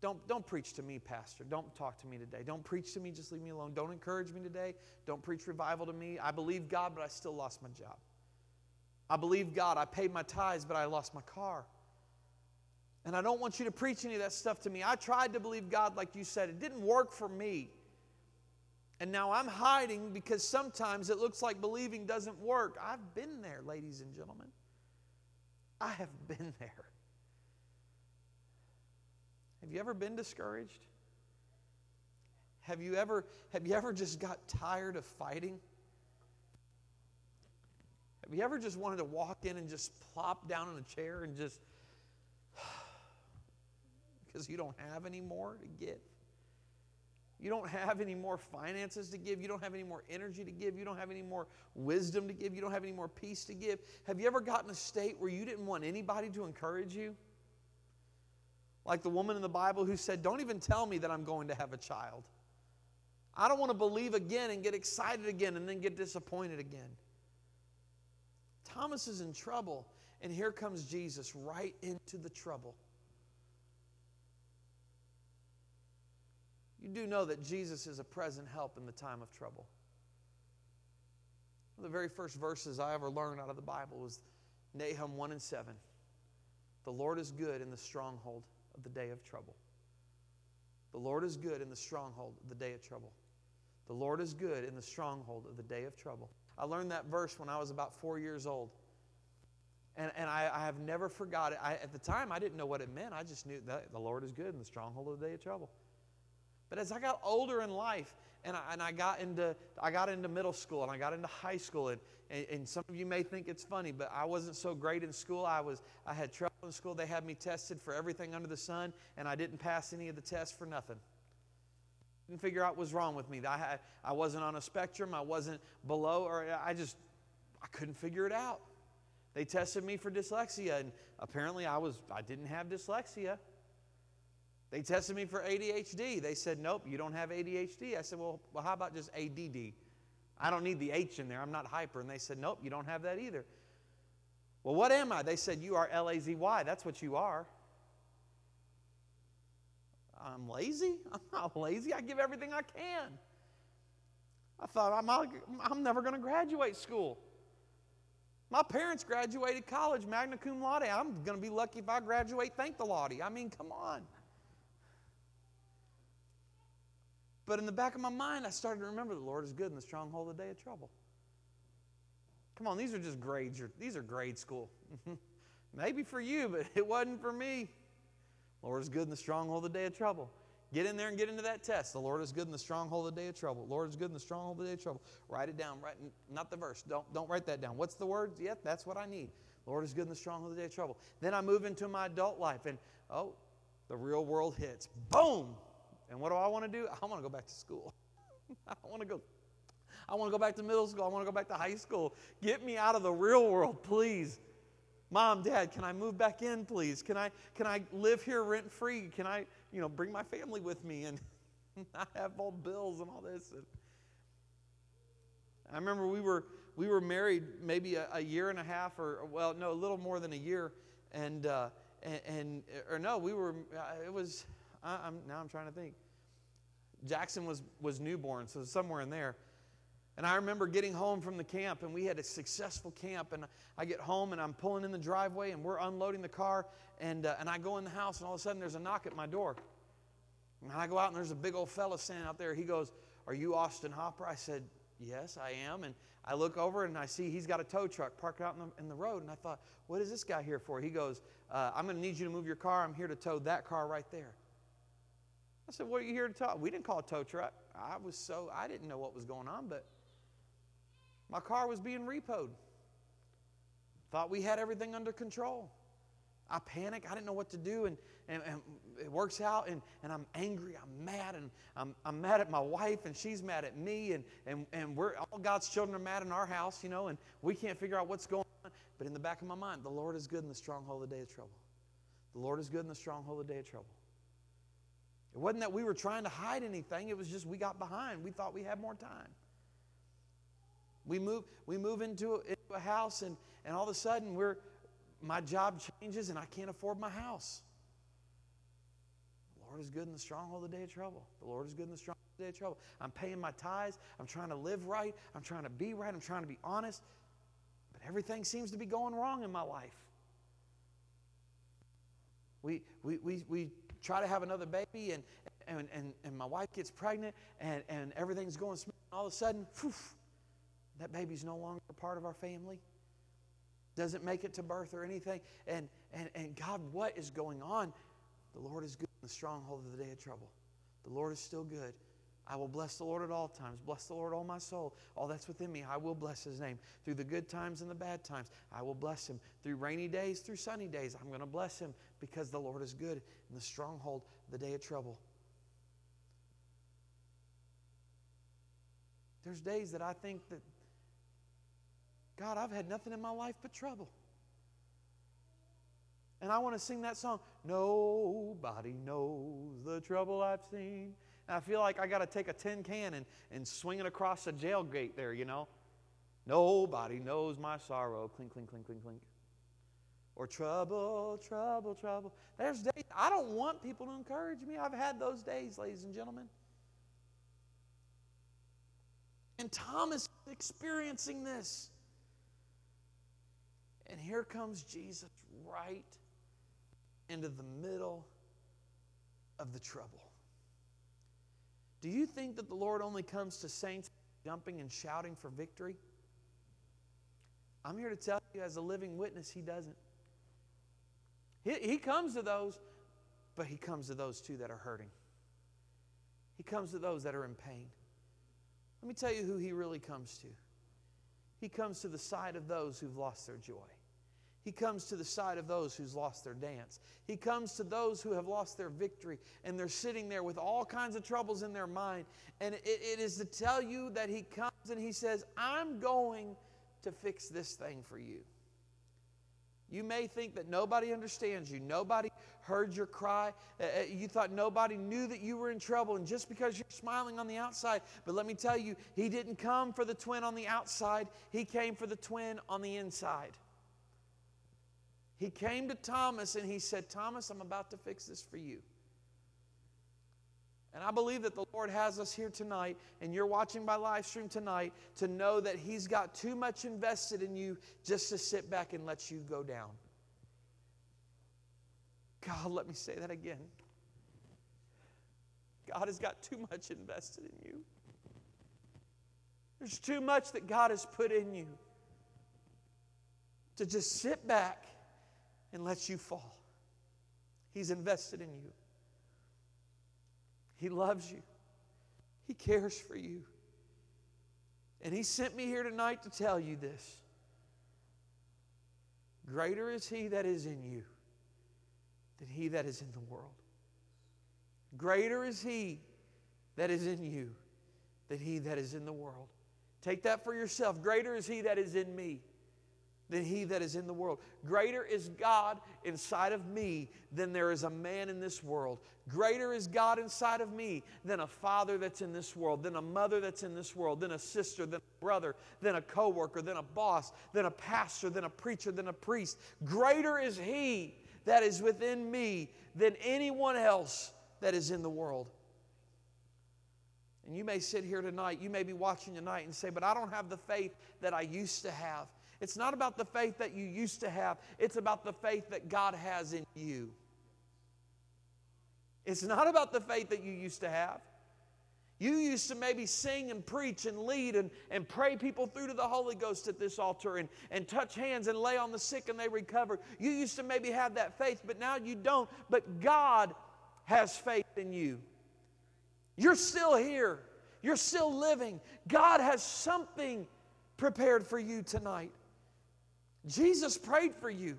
Don't, don't preach to me, Pastor. Don't talk to me today. Don't preach to me. Just leave me alone. Don't encourage me today. Don't preach revival to me. I believe God, but I still lost my job. I believe God. I paid my tithes, but I lost my car. And I don't want you to preach any of that stuff to me. I tried to believe God like you said. It didn't work for me. And now I'm hiding because sometimes it looks like believing doesn't work. I've been there, ladies and gentlemen. I have been there. Have you ever been discouraged? Have you ever, have you ever just got tired of fighting? Have you ever just wanted to walk in and just plop down in a chair and just, because you don't have any more to give? You don't have any more finances to give. You don't have any more energy to give. You don't have any more wisdom to give. You don't have any more peace to give. Have you ever gotten a state where you didn't want anybody to encourage you? Like the woman in the Bible who said, "Don't even tell me that I'm going to have a child. I don't want to believe again and get excited again and then get disappointed again." Thomas is in trouble, and here comes Jesus right into the trouble. You do know that Jesus is a present help in the time of trouble. One of the very first verses I ever learned out of the Bible was Nahum one and seven. The Lord is good in the stronghold of the day of trouble. The Lord is good in the stronghold of the day of trouble. The Lord is good in the stronghold of the day of trouble. I learned that verse when I was about four years old. And, and I, I have never forgot it. I, at the time, I didn't know what it meant. I just knew that the Lord is good in the stronghold of the day of trouble. But as I got older in life, and I, and I got into I got into middle school, and I got into high school, and, and, and some of you may think it's funny, but I wasn't so great in school. I was I had trouble in school. They had me tested for everything under the sun, and I didn't pass any of the tests for nothing. Didn't figure out what was wrong with me. I had, I wasn't on a spectrum. I wasn't below, or I just I couldn't figure it out. They tested me for dyslexia, and apparently I was I didn't have dyslexia. They tested me for A D H D. They said, "Nope, you don't have A D H D." I said, well, well, how about just A D D? I don't need the H in there. I'm not hyper. And they said, "Nope, you don't have that either." Well, what am I? They said, "You are L A Z Y. That's what you are." I'm lazy? I'm not lazy. I give everything I can. I thought, I'm, I'm never going to graduate school. My parents graduated college, magna cum laude. I'm going to be lucky if I graduate, thank the Lottie. I mean, come on. But in the back of my mind, I started to remember the Lord is good in the stronghold of the day of trouble. Come on, these are just grades. These are grade school. Maybe for you, but it wasn't for me. Lord is good in the stronghold of the day of trouble. Get in there and get into that test. The Lord is good in the stronghold of the day of trouble. The Lord is good in the stronghold of the day of trouble. Write it down. Write, not the verse. Don't, don't write that down. What's the word? Yeah, that's what I need. The Lord is good in the stronghold of the day of trouble. Then I move into my adult life, and oh, the real world hits. Boom! And what do I want to do? I want to go back to school. I want to go. I want to go back to middle school. I want to go back to high school. Get me out of the real world, please. Mom, Dad, can I move back in, please? Can I can I live here rent free? Can I, you know, bring my family with me? And I have old bills and all this. And I remember we were we were married maybe a, a year and a half, or well, no, a little more than a year, and uh, and, and or no, we were. It was. I, I'm now I'm trying to think. Jackson was was newborn, so somewhere in there. And I remember getting home from the camp, and we had a successful camp. And I get home, and I'm pulling in the driveway, and we're unloading the car. And, uh, and I go in the house, and all of a sudden, there's a knock at my door. And I go out, and there's a big old fella standing out there. He goes, "Are you Austin Hopper?" I said, "Yes, I am." And I look over, and I see he's got a tow truck parked out in the, in the road. And I thought, what is this guy here for? He goes, uh, "I'm going to need you to move your car. I'm here to tow that car right there." I said, "What are you here to tow?" We didn't call a tow truck. I was so, I didn't know what was going on, but my car was being repoed. Thought we had everything under control. I panicked. I didn't know what to do, and, and, and it works out, and, and I'm angry. I'm mad, and I'm, I'm mad at my wife, and she's mad at me, and, and, and we're all God's children are mad in our house, you know, and we can't figure out what's going on. But in the back of my mind, the Lord is good in the stronghold of the day of trouble. The Lord is good in the stronghold of the day of trouble. It wasn't that we were trying to hide anything. It was just we got behind. We thought we had more time. We move, we move into a, into a house, and, and all of a sudden, we're, my job changes, and I can't afford my house. The Lord is good in the stronghold of the day of trouble. The Lord is good in the stronghold of the day of trouble. I'm paying my tithes. I'm trying to live right. I'm trying to be right. I'm trying to be honest. But everything seems to be going wrong in my life. We, we, we, we try to have another baby, and, and, and, and my wife gets pregnant, and, and everything's going smooth, and all of a sudden, whew, that baby's no longer a part of our family. Doesn't make it to birth or anything. And, and, and God, what is going on? The Lord is good in the stronghold of the day of trouble. The Lord is still good. I will bless the Lord at all times. Bless the Lord, all my soul. All that's within me, I will bless his name. Through the good times and the bad times, I will bless him. Through rainy days, through sunny days, I'm going to bless him because the Lord is good in the stronghold of the day of trouble. There's days that I think that God, I've had nothing in my life but trouble. And I want to sing that song, "Nobody knows the trouble I've seen." And I feel like I got to take a tin can and, and swing it across the jail gate there, you know. Nobody knows my sorrow. Clink, clink, clink, clink, clink. Or trouble, trouble, trouble. There's days I don't want people to encourage me. I've had those days, ladies and gentlemen. And Thomas is experiencing this. And here comes Jesus right into the middle of the trouble. Do you think that the Lord only comes to saints jumping and shouting for victory? I'm here to tell you as a living witness, he doesn't. He, he comes to those, but he comes to those too that are hurting. He comes to those that are in pain. Let me tell you who he really comes to. He comes to the side of those who've lost their joy. He comes to the side of those who've lost their dance. He comes to those who have lost their victory, and they're sitting there with all kinds of troubles in their mind. And it, it is to tell you that he comes and he says, "I'm going to fix this thing for you." You may think that nobody understands you. Nobody heard your cry. Uh, you thought nobody knew that you were in trouble. And just because you're smiling on the outside. But let me tell you, he didn't come for the twin on the outside. He came for the twin on the inside. He came to Thomas and he said, "Thomas, I'm about to fix this for you." And I I believe that the Lord has us here tonight, and you're watching my live stream tonight, to know that He's got too much invested in you just to sit back and let you go down. God, let me say that again. God has got too much invested in you. There's too much that God has put in you to just sit back and let you fall. He's invested in you. He loves you. He cares for you. And He sent me here tonight to tell you this. Greater is He that is in you than he that is in the world. Greater is He that is in you than he that is in the world. Take that for yourself. Greater is He that is in me than he that is in the world. Greater is God inside of me than there is a man in this world. Greater is God inside of me than a father that's in this world, than a mother that's in this world, than a sister, than a brother, than a coworker, than a boss, than a pastor, than a preacher, than a priest. Greater is He that is within me than anyone else that is in the world. And you may sit here tonight, you may be watching tonight and say, but I don't have the faith that I used to have. It's not about the faith that you used to have. It's about the faith that God has in you. It's not about the faith that you used to have. You used to maybe sing and preach and lead and, and pray people through to the Holy Ghost at this altar and, and touch hands and lay on the sick and they recover. You used to maybe have that faith, but now you don't. But God has faith in you. You're still here. You're still living. God has something prepared for you tonight. Jesus prayed for you.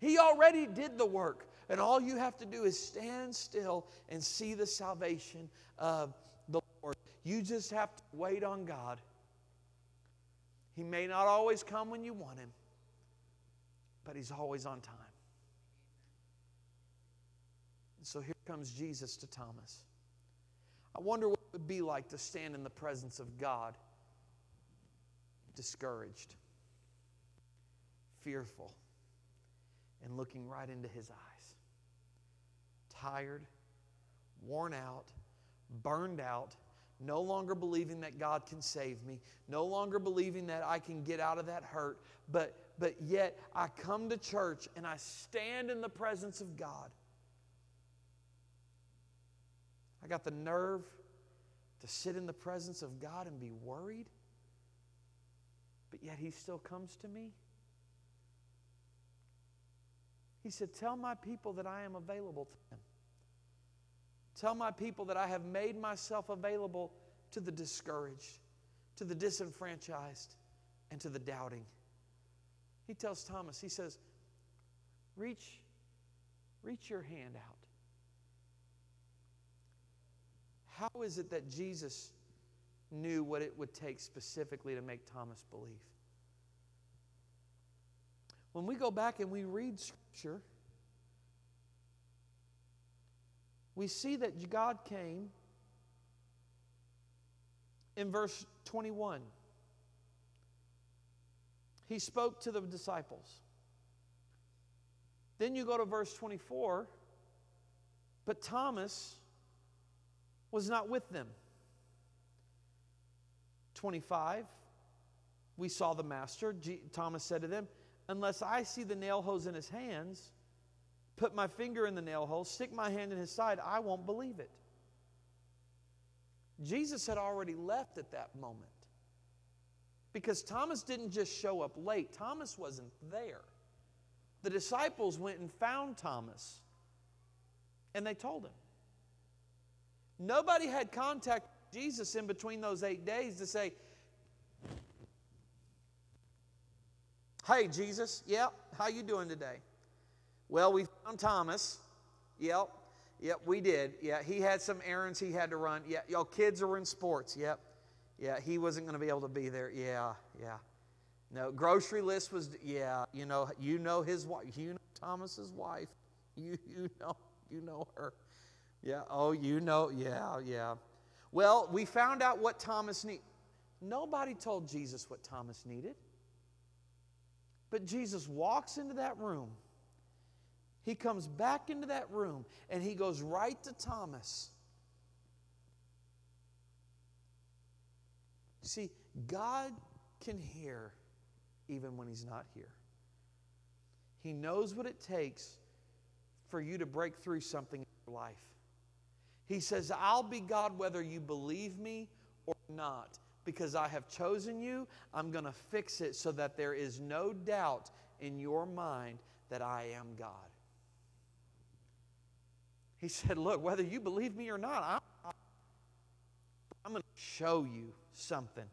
He already did the work. And all you have to do is stand still and see the salvation of the Lord. You just have to wait on God. He may not always come when you want Him, but He's always on time. And so here comes Jesus to Thomas. I wonder what it would be like to stand in the presence of God discouraged, fearful, and looking right into His eyes. Tired, worn out, burned out, no longer believing that God can save me, no longer believing that I can get out of that hurt, but, but yet I come to church and I stand in the presence of God. I got the nerve to sit in the presence of God and be worried. But yet He still comes to me. He said, tell my people that I am available to them. Tell my people that I have made myself available to the discouraged, to the disenfranchised, and to the doubting. He tells Thomas, he says, reach, reach your hand out. How is it that Jesus knew what it would take specifically to make Thomas believe? When we go back and we read Scripture, we see that God came in verse twenty-one. He spoke to the disciples. Then you go to verse twenty-four, but Thomas was not with them. twenty-five, we saw the Master. G- Thomas said to them, unless I see the nail holes in His hands, put my finger in the nail holes, stick my hand in His side, I won't believe it. Jesus had already left at that moment because Thomas didn't just show up late. Thomas wasn't there. The disciples went and found Thomas, and they told him. Nobody had contact with Jesus in between those eight days to say, hey, Jesus, yep, how you doing today? Well, we found Thomas. Yep, yep, we did. Yeah, he had some errands he had to run. Yeah, y'all kids are in sports. Yep, yeah, he wasn't going to be able to be there. Yeah, yeah. No, grocery list was, yeah, you know, you know his wife. You know Thomas's wife. You, you know, you know her. Yeah, oh, you know, yeah, yeah. Well, we found out what Thomas needed. Nobody told Jesus what Thomas needed. But Jesus walks into that room. He comes back into that room, and He goes right to Thomas. See, God can hear even when he's not here. He knows what it takes for you to break through something in your life. He says, I'll be God whether you believe me or not. Because I have chosen you, I'm going to fix it so that there is no doubt in your mind that I am God. He said, look, whether you believe me or not, I'm, I'm going to show you something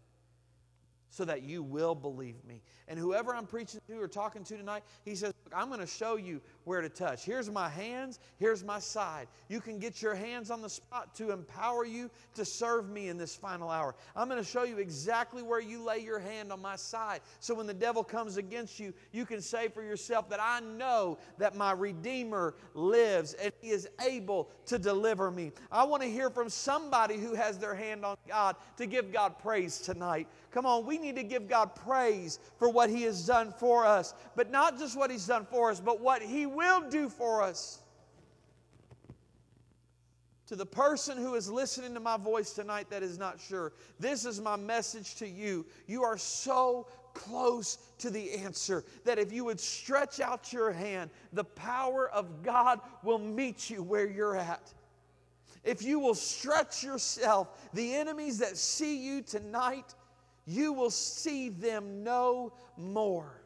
so that you will believe me. And whoever I'm preaching to or talking to tonight, he says, look, I'm going to show you where to touch. Here's my hands. Here's my side. You can get your hands on the spot to empower you to serve me in this final hour. I'm going to show you exactly where you lay your hand on my side. So when the devil comes against you, you can say for yourself that I know that my Redeemer lives and he is able to deliver me. I want to hear from somebody who has their hand on God to give God praise tonight. Come on, we need to give God praise for what he has done for us. But not just what he's done for us, but what he will do for us. To the person who is listening to my voice tonight that is not sure, this is my message to you. You are so close to the answer that if you would stretch out your hand, the power of God will meet you where you're at. If you will stretch yourself, the enemies that see you tonight, you will see them no more.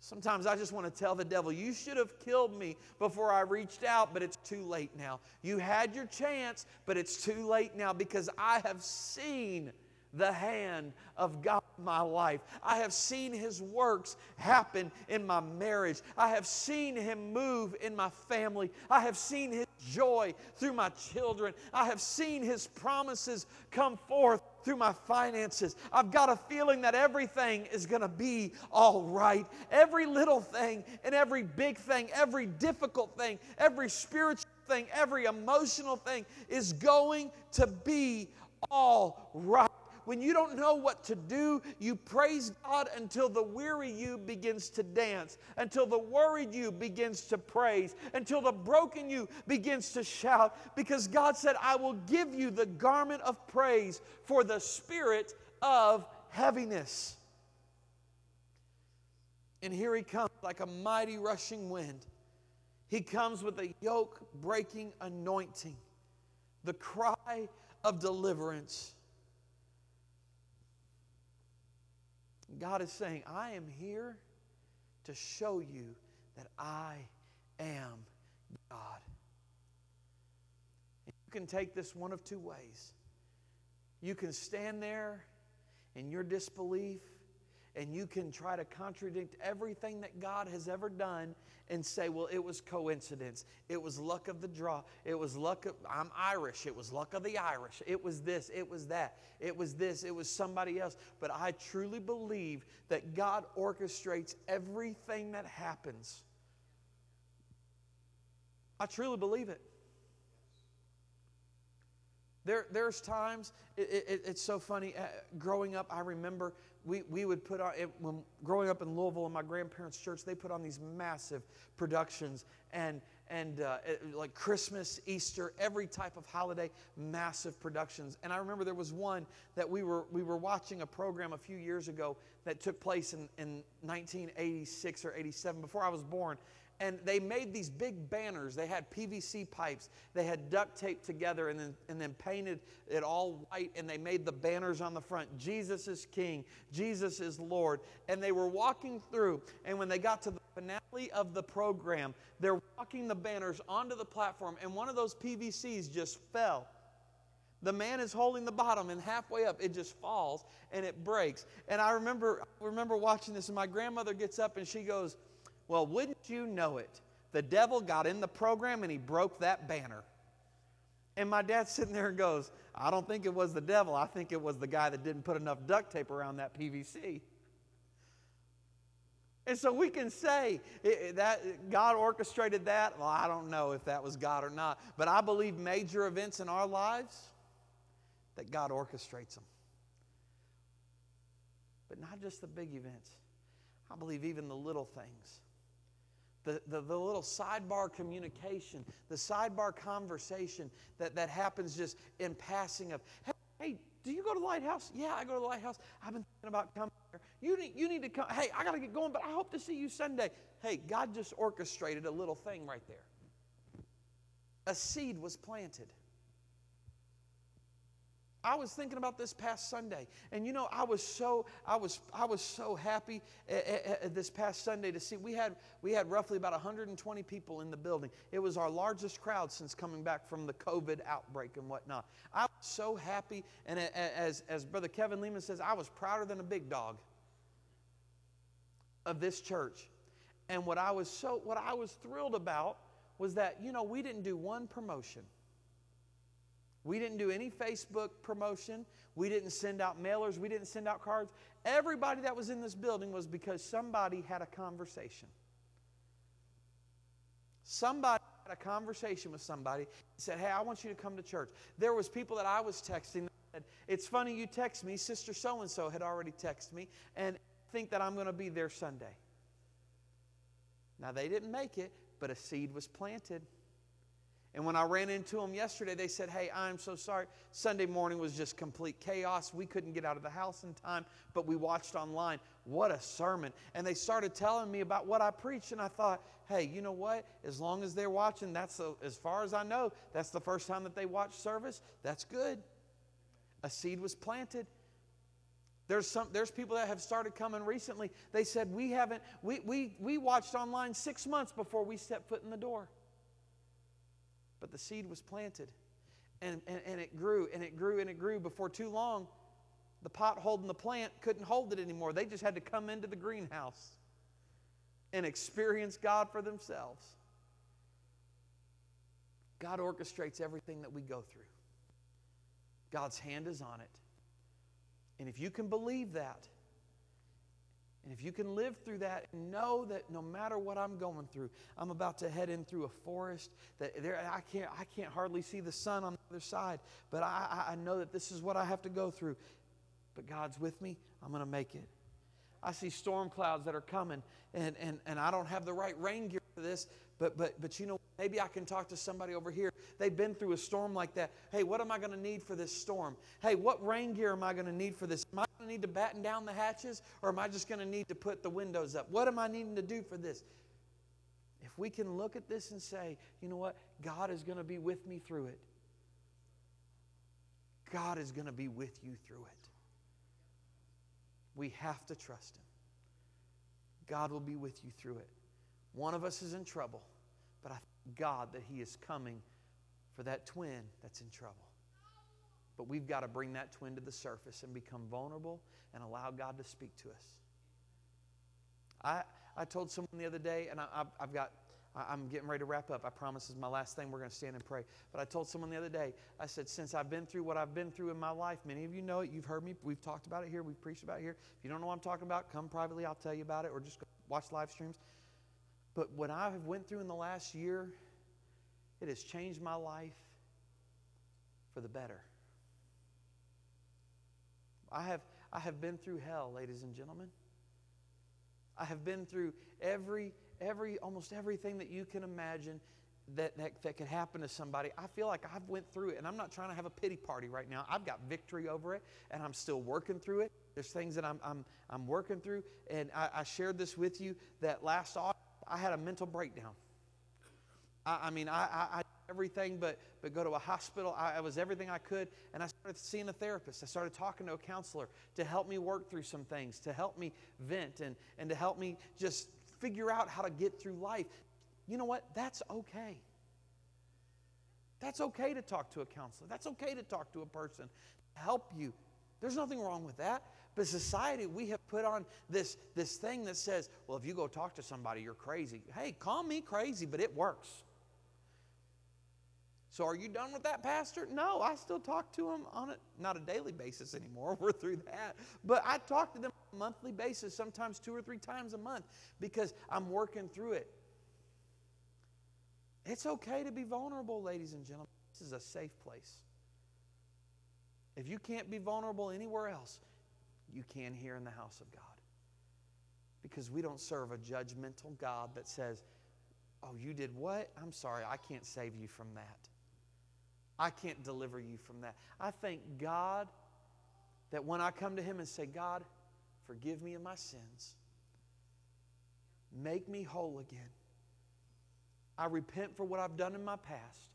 Sometimes I just want to tell the devil, you should have killed me before I reached out, but it's too late now. You had your chance, but it's too late now because I have seen the hand of God in my life. I have seen His works happen in my marriage. I have seen Him move in my family. I have seen His joy through my children. I have seen His promises come forth through my finances. I've got a feeling that everything is going to be all right. Every little thing and every big thing, every difficult thing, every spiritual thing, every emotional thing is going to be all right. When you don't know what to do, you praise God until the weary you begins to dance, until the worried you begins to praise, until the broken you begins to shout, because God said, I will give you the garment of praise for the spirit of heaviness. And here He comes like a mighty rushing wind. He comes with a yoke-breaking anointing, the cry of deliverance. God is saying, I am here to show you that I am God. And you can take this one of two ways. You can stand there in your disbelief, and you can try to contradict everything that God has ever done and say, well, it was coincidence. It was luck of the draw. It was luck of, I'm Irish. It was luck of the Irish. It was this. It was that. It was this. It was somebody else. But I truly believe that God orchestrates everything that happens. I truly believe it. There, there's times, it, it, it's so funny, uh, growing up, I remember we, we would put on, it, when growing up in Louisville in my grandparents' church, they put on these massive productions and, and uh, it, like Christmas, Easter, every type of holiday, massive productions. And I remember there was one that we were, we were watching a program a few years ago that took place in, in nineteen eighty-six or eighty-seven, before I was born. And they made these big banners. They had P V C pipes. They had duct taped together and then, and then painted it all white. And they made the banners on the front. Jesus is King. Jesus is Lord. And they were walking through. And when they got to the finale of the program, they're walking the banners onto the platform. And one of those P V Cs just fell. The man is holding the bottom, and halfway up, it just falls and it breaks. And I remember, I remember watching this, and my grandmother gets up and she goes, well, wouldn't you know it? The devil got in the program and he broke that banner. And my dad's sitting there and goes, I don't think it was the devil. I think it was the guy that didn't put enough duct tape around that P V C. And so we can say that God orchestrated that. Well, I don't know if that was God or not. But I believe major events in our lives, that God orchestrates them. But not just the big events. I believe even the little things. The, the, the little sidebar communication, the sidebar conversation that, that happens just in passing of, hey, hey, do you go to Lighthouse? Yeah, I go to the Lighthouse. I've been thinking about coming here. You need, you need to come. Hey, I got to get going, but I hope to see you Sunday. Hey, God just orchestrated a little thing right there. A seed was planted. I was thinking about this past Sunday, and you know, I was so I was I was so happy uh, uh, this past Sunday to see we had we had roughly about one hundred twenty people in the building. It was our largest crowd since coming back from the COVID outbreak and whatnot. I was so happy, and as as Brother Kevin Lehman says, I was prouder than a big dog of this church. And what I was so what I was thrilled about was that, you know, we didn't do one promotion. We didn't do any Facebook promotion. We didn't send out mailers. We didn't send out cards. Everybody that was in this building was because somebody had a conversation. Somebody had a conversation with somebody and said, hey, I want you to come to church. There was people that I was texting that said, it's funny you text me. Sister so-and-so had already texted me and think that I'm going to be there Sunday. Now, they didn't make it, but a seed was planted. And when I ran into them yesterday, they said, hey, I'm so sorry. Sunday morning was just complete chaos. We couldn't get out of the house in time, but we watched online. What a sermon. And they started telling me about what I preached, and I thought, hey, you know what? As long as they're watching, that's the, as far as I know, that's the first time that they watched service. That's good. A seed was planted. There's some there's people that have started coming recently. They said, we haven't, we we we watched online six months before we set foot in the door. But the seed was planted, and, and, and it grew, and it grew, and it grew. Before too long, the pot holding the plant couldn't hold it anymore. They just had to come into the greenhouse and experience God for themselves. God orchestrates everything that we go through. God's hand is on it. And if you can believe that, and if you can live through that and know that no matter what I'm going through, I'm about to head in through a forest that there I can't I can't hardly see the sun on the other side, but I, I know that this is what I have to go through. But God's with me. I'm going to make it. I see storm clouds that are coming, and and and I don't have the right rain gear for this. But but but you know, maybe I can talk to somebody over here. They've been through a storm like that. Hey, what am I going to need for this storm? Hey, what rain gear am I going to need for this? Am I going to need to batten down the hatches, or am I just going to need to put the windows up? What am I needing to do for this? If we can look at this and say, you know what? God is going to be with me through it. God is going to be with you through it. We have to trust Him. God will be with you through it. One of us is in trouble, but I thank God that He is coming for that twin that's in trouble. But we've got to bring that twin to the surface and become vulnerable and allow God to speak to us. I I told someone the other day, and I, I, I've got I, I'm getting ready to wrap up. I promise this is my last thing. We're going to stand and pray. But I told someone the other day, I said, since I've been through what I've been through in my life, many of you know it. You've heard me. We've talked about it here. We've preached about it here. If you don't know what I'm talking about, come privately. I'll tell you about it, or just go watch live streams. But what I have went through in the last year, it has changed my life for the better. I have, I have been through hell, ladies and gentlemen. I have been through every, every, almost everything that you can imagine that, that, that could happen to somebody. I feel like I've went through it, and I'm not trying to have a pity party right now. I've got victory over it, and I'm still working through it. There's things that I'm, I'm, I'm working through, and I, I shared this with you that last August, I had a mental breakdown. I, I mean, I, I, I did everything but, but go to a hospital. I, I was everything I could, and I started seeing a therapist. I started talking to a counselor to help me work through some things, to help me vent, and, and to help me just figure out how to get through life. You know what? That's okay. That's okay to talk to a counselor. That's okay to talk to a person to help you. There's nothing wrong with that. But society, we have put on this, this thing that says, well, if you go talk to somebody, you're crazy. Hey, call me crazy, but it works. So are you done with that, Pastor? No, I still talk to them on a, not a daily basis anymore. We're through that. But I talk to them on a monthly basis, sometimes two or three times a month, because I'm working through it. It's okay to be vulnerable, ladies and gentlemen. This is a safe place. If you can't be vulnerable anywhere else, you can hear in the house of God, because we don't serve a judgmental God that says, oh, you did what? I'm sorry, I can't save you from that. I can't deliver you from that. I thank God that when I come to Him and say, God, forgive me of my sins. Make me whole again. I repent for what I've done in my past.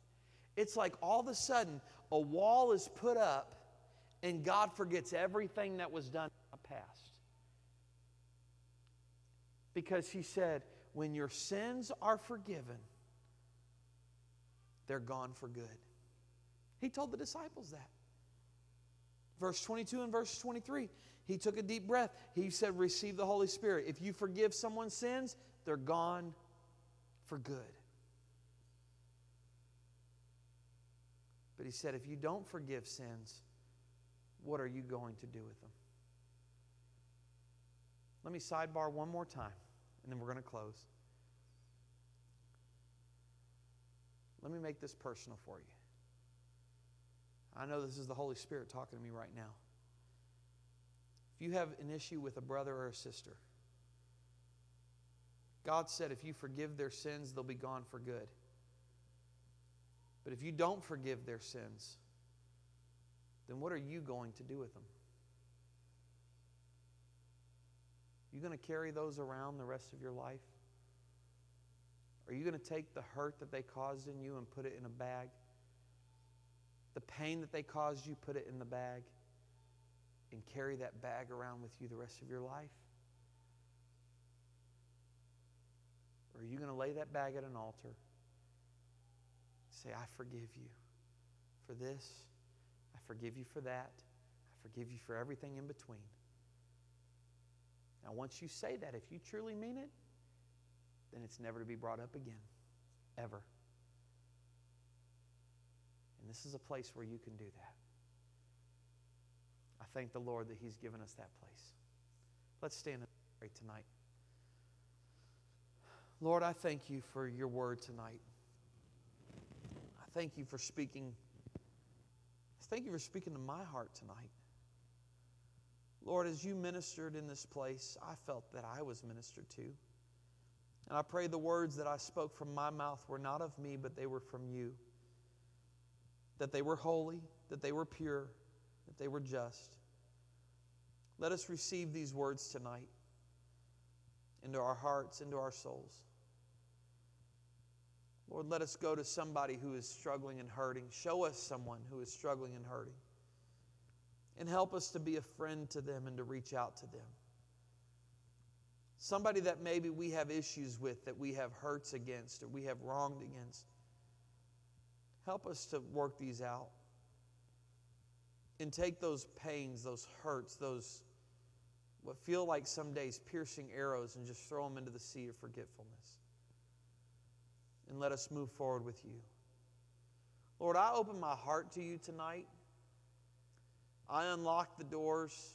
It's like all of a sudden a wall is put up and God forgets everything that was done in my past. Because He said, when your sins are forgiven, they're gone for good. He told the disciples that. Verse twenty-two and verse twenty-three, He took a deep breath. He said, receive the Holy Spirit. If you forgive someone's sins, they're gone for good. But He said, if you don't forgive sins, what are you going to do with them? Let me sidebar one more time, and then we're going to close. Let me make this personal for you. I know this is the Holy Spirit talking to me right now. If you have an issue with a brother or a sister, God said if you forgive their sins, they'll be gone for good. But if you don't forgive their sins, then what are you going to do with them? You going to carry those around the rest of your life? Are you going to take the hurt that they caused in you and put it in a bag? The pain that they caused you, put it in the bag and carry that bag around with you the rest of your life? Or are you going to lay that bag at an altar? Say, I forgive you for this. I forgive you for that. I forgive you for everything in between. Now, once you say that, if you truly mean it, then it's never to be brought up again, ever. And this is a place where you can do that. I thank the Lord that He's given us that place. Let's stand and pray tonight. Lord, I thank You for Your word tonight. I thank You for speaking. I thank You for speaking to my heart tonight. Lord, as You ministered in this place, I felt that I was ministered to. And I pray the words that I spoke from my mouth were not of me, but they were from You. That they were holy, that they were pure, that they were just. Let us receive these words tonight into our hearts, into our souls. Lord, let us go to somebody who is struggling and hurting. Show us someone who is struggling and hurting. And help us to be a friend to them and to reach out to them. Somebody that maybe we have issues with, that we have hurts against, or we have wronged against. Help us to work these out and take those pains, those hurts, those what feel like some days piercing arrows and just throw them into the sea of forgetfulness. And let us move forward with You. Lord, I open my heart to You tonight. I unlock the doors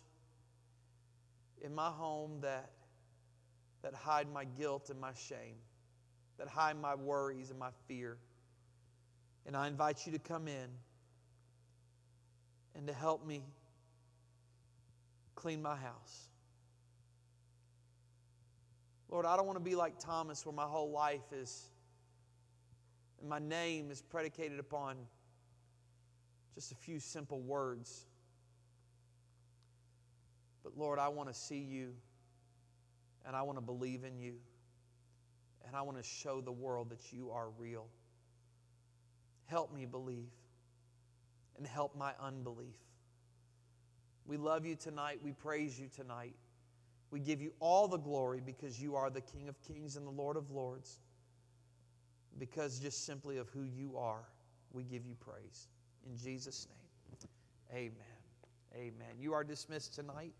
in my home that, that hide my guilt and my shame, that hide my worries and my fear. And I invite You to come in and to help me clean my house. Lord, I don't want to be like Thomas, where my whole life is, and my name is predicated upon just a few simple words. But Lord, I want to see You, and I want to believe in You, and I want to show the world that You are real. Help me believe, and help my unbelief. We love You tonight. We praise You tonight. We give You all the glory because You are the King of Kings and the Lord of Lords. Because just simply of who You are, we give You praise. In Jesus' name, amen. Amen. You are dismissed tonight.